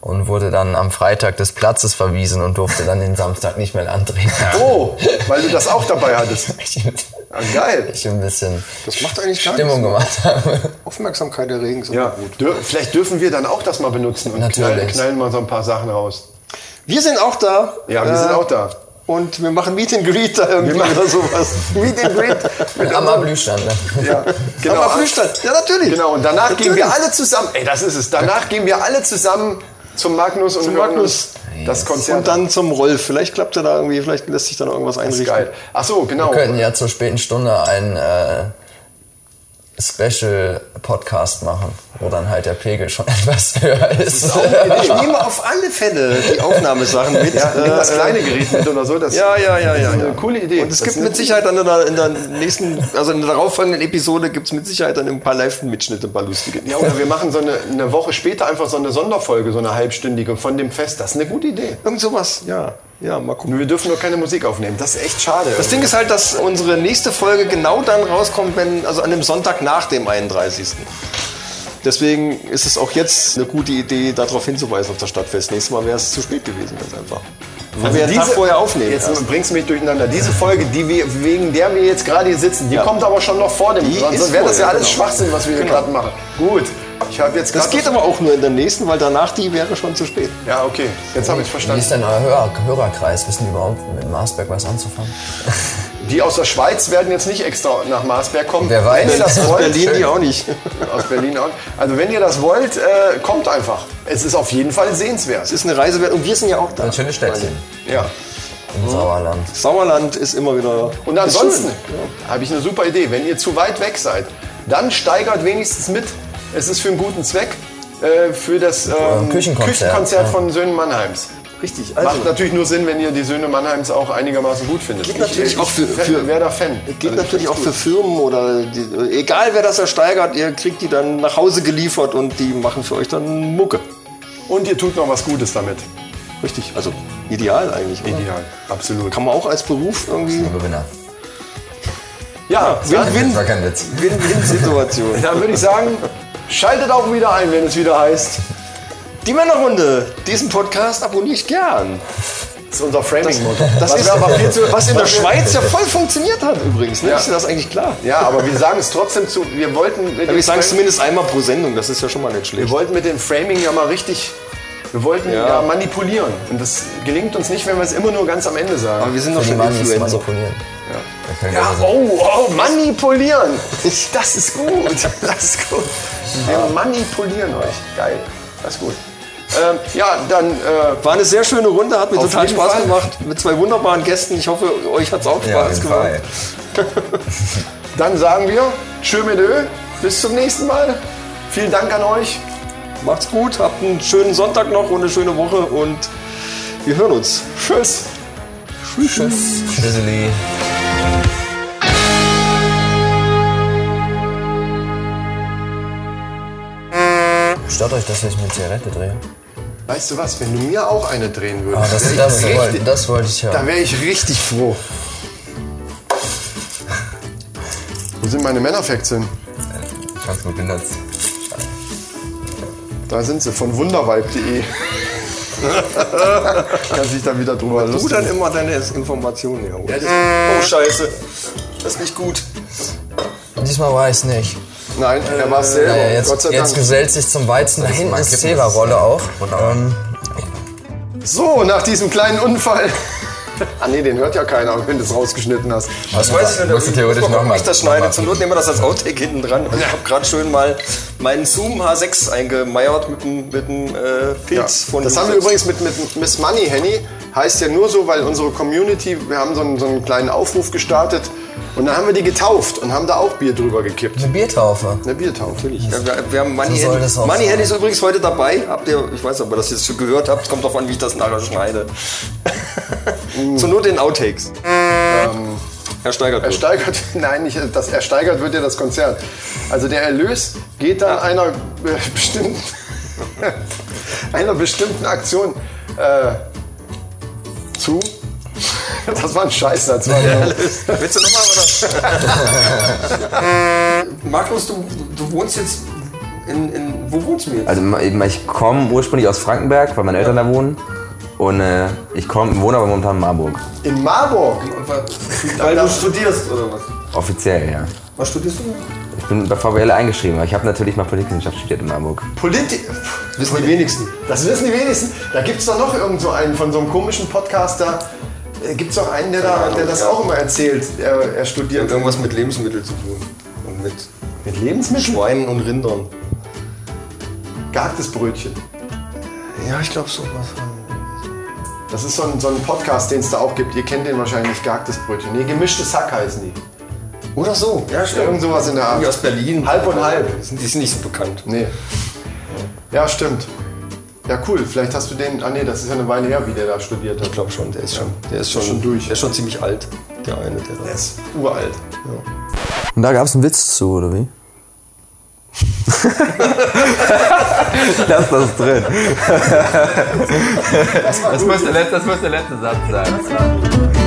und wurde dann am Freitag des Platzes verwiesen und durfte dann den Samstag nicht mehr antreten. Oh, weil du das auch dabei hattest. Ich, ja, geil. Ich ein bisschen das macht eigentlich gar Stimmung nichts, gemacht habe. Aufmerksamkeit erregen ist ja gut. Dür- Vielleicht dürfen wir dann auch das mal benutzen und knallen, knallen mal so ein paar Sachen raus. Wir sind auch da. Ja, wir äh, sind auch da. Und wir machen Meet and Greet da irgendwie oder sowas. Meet and Greet. Mit am Blühstand, ne? Ja, genau. Am Blühstand, ja, natürlich. Genau, und danach natürlich. gehen wir alle zusammen, ey, das ist es, danach gehen wir alle zusammen zum Magnus und zum Magnus das Konzert. Und dann zum Rolf, vielleicht klappt er da irgendwie, vielleicht lässt sich dann irgendwas einrichten. Das ist geil. Ach so, genau. Wir könnten ja zur späten Stunde ein... Äh Special-Podcast machen, wo dann halt der Pegel schon etwas höher ist. ist ich nehme auf alle Fälle die Aufnahmesachen mit. Ja, äh, das kleine Gerät mit oder so. Das ja, ja, ja, ja. Eine ja. coole Idee. Und es das gibt mit Sicherheit dann in der, in der nächsten, also in der darauffolgenden Episode gibt es mit Sicherheit dann ein paar Live-Mitschnitte, ein paar lustige. Ja, oder wir machen so eine, eine Woche später einfach so eine Sonderfolge, so eine halbstündige von dem Fest. Das ist eine gute Idee. Irgend sowas, ja. Ja, mal gucken. Wir dürfen nur keine Musik aufnehmen. Das ist echt schade. Das irgendwie. Ding ist halt, dass unsere nächste Folge genau dann rauskommt, wenn, also an dem Sonntag nach dem einunddreißigsten Deswegen ist es auch jetzt eine gute Idee, darauf hinzuweisen auf das Stadtfest. Nächstes Mal wäre es zu spät gewesen, ganz einfach. Weil also wir diese, den Tag vorher aufnehmen. Jetzt bringst du mich durcheinander. Diese Folge, die wir, wegen der wir jetzt gerade hier sitzen, die ja. kommt aber schon noch vor dem. Sonst wäre das ja alles genau. Schwachsinn, was wir hier genau. gerade machen. Gut. Ich hab jetzt das geht aber auch nur in der nächsten, weil danach die wäre schon zu spät. Ja, okay. Jetzt habe ich verstanden. Wie ist denn euer Hör- Hörerkreis? Wissen die überhaupt mit Marsberg was anzufangen? Die aus der Schweiz werden jetzt nicht extra nach Marsberg kommen. Wer weiß. Wenn ihr das wollt, aus Berlin die auch nicht. Aus Berlin auch nicht. Also wenn ihr das wollt, äh, kommt einfach. Es ist auf jeden Fall sehenswert. Es ist eine Reise wert und wir sind ja auch da. Ein schönes Städtchen. Ja. Im Sauerland. Sauerland ist immer wieder... Und ansonsten ja. habe ich eine super Idee. Wenn ihr zu weit weg seid, dann steigert wenigstens mit. Es ist für einen guten Zweck, äh, für das ähm, Küchenkonzert, Küchenkonzert ja. von Söhne Mannheims. Richtig. Also macht natürlich nur Sinn, wenn ihr die Söhne Mannheims auch einigermaßen gut findet. Geht ich, natürlich ich, auch für, für wer da Fan. Geht also natürlich auch gut. für Firmen oder die, egal wer das ersteigert, ihr kriegt die dann nach Hause geliefert und die machen für euch dann Mucke. Und ihr tut noch was Gutes damit. Richtig. Also ideal eigentlich. Oder? Ideal. Absolut. Kann man auch als Beruf irgendwie. Das ist ein Gewinner. Ja, Win-Win-Situation. Dann würde ich sagen. Schaltet auch wieder ein, wenn es wieder heißt. Die Männerrunde. Diesen Podcast abonniere ich gern. Das ist unser Framing-Motto. Das, das was, ist, aber viel zu, was in der Schweiz ja voll funktioniert hat übrigens. Ne? Ja. Ist dir das eigentlich klar? Ja, aber wir sagen es trotzdem zu. Wir wollten. Mit ja, wir sagen es zumindest einmal pro Sendung. Das ist ja schon mal nicht schlecht. Wir wollten mit dem Framing ja mal richtig. Wir wollten ja, ja manipulieren. Und das gelingt uns nicht, wenn wir es immer nur ganz am Ende sagen. Aber wir sind doch schon Influencer. Ja, ja oh, oh, manipulieren. Das ist gut. Das ist gut. Wir manipulieren euch. Geil. Das ist gut. Ähm, ja, dann äh, war eine sehr schöne Runde. Hat mir total Spaß Fall. gemacht. Mit zwei wunderbaren Gästen. Ich hoffe, euch hat es auch Spaß ja, gemacht. Dann sagen wir tschö mit Ö. Bis zum nächsten Mal. Vielen Dank an euch. Macht's gut. Habt einen schönen Sonntag noch und eine schöne Woche. Und wir hören uns. Tschüss. Tschüss. Tschüss. Tschüsseli. Stört euch, dass ich eine Zigarette drehe? Weißt du was, wenn du mir auch eine drehen würdest, ah, das, das, richtig, wollte, das wollte ich hören. Da wäre ich richtig froh. Wo sind meine Männerfacts hin? Ich hab's nur benutzt. Da sind sie, von wunderweib punkt de. Kannst dich dann wieder drüber lustig. Du dann immer deine Informationen hier holen. Ja, oh, scheiße. Das ist nicht gut. Diesmal war ich's nicht. Nein, er war es selber. Äh, jetzt, Gott sei Dank. Jetzt gesellt sich zum Weizen. Da hinten ist Zewa-Rolle auch. Ähm, so, nach diesem kleinen Unfall Ah nee, den hört ja keiner, wenn du es rausgeschnitten hast. Was ich weiß ich nicht, musst theoretisch noch mal, ich das schneide. Zum Not nehmen wir das als Outtake hinten dran. Und ich habe gerade schön mal meinen Zoom H sechs eingemeiert mit dem mit dem äh, Pilz ja, von. Das haben wir übrigens mit, mit Miss Money Henny. Heißt ja nur so, weil unsere Community, wir haben so einen, so einen kleinen Aufruf gestartet. Und dann haben wir die getauft und haben da auch Bier drüber gekippt. Eine Biertaufe? Eine Biertaufe, natürlich. Ja, wir, wir haben Money Handy. So Money Handy ist übrigens heute dabei. Habt ihr, ich weiß nicht, ob ihr das jetzt schon gehört habt. Es kommt darauf an, wie ich das nachher schneide. Mm. Zur Not in Outtakes. Ähm, er steigert. Er steigert nein, nicht, das, er steigert wird ja das Konzert. Also der Erlös geht dann ja. einer, äh, bestimmten, einer bestimmten Aktion äh, zu. Das war ein Scheißsatz. Ja, willst du nochmal? Markus, du, du wohnst jetzt in, in... Wo wohnst du jetzt? Also ich komme ursprünglich aus Frankenberg, weil meine Eltern ja. da wohnen. Und äh, ich komm, wohne aber momentan in Marburg. In Marburg? Weil du studierst oder was? Offiziell, ja. Was studierst du? Ich bin bei V W L eingeschrieben, aber ich habe natürlich mal Politikwissenschaft studiert in Marburg. Politik? Das wissen die wenigsten. Das wissen die wenigsten. Da gibt's doch noch irgend so einen von so einem komischen Podcaster. Gibt es auch einen, der, da, der das auch immer erzählt, er, er studiert. Hat irgendwas mit Lebensmitteln zu tun. Und mit, mit Lebensmitteln? Schweinen und Rindern. Gehacktes Brötchen. Ja, ich glaube so was. Das ist so ein, so ein Podcast, den es da auch gibt. Ihr kennt den wahrscheinlich, Gehacktes Brötchen. Nee, Gemischtes Hack heißen die. Oder so. Ja, stimmt. Irgend sowas in der Art. Aus Berlin. Halb und halb. Die sind nicht so bekannt. Nee. Ja, stimmt. Ja, cool. Vielleicht hast du den... Ah, nee, das ist ja eine Weile her, wie der da studiert hat. Ich glaube schon. Der ist schon, der ist schon, schon durch. Der ist schon ziemlich alt, der eine. Der, der ist uralt. Ja. Und da gab es einen Witz zu, oder wie? Lass das drin. Das, das, muss der letzte, das muss der letzte Satz sein.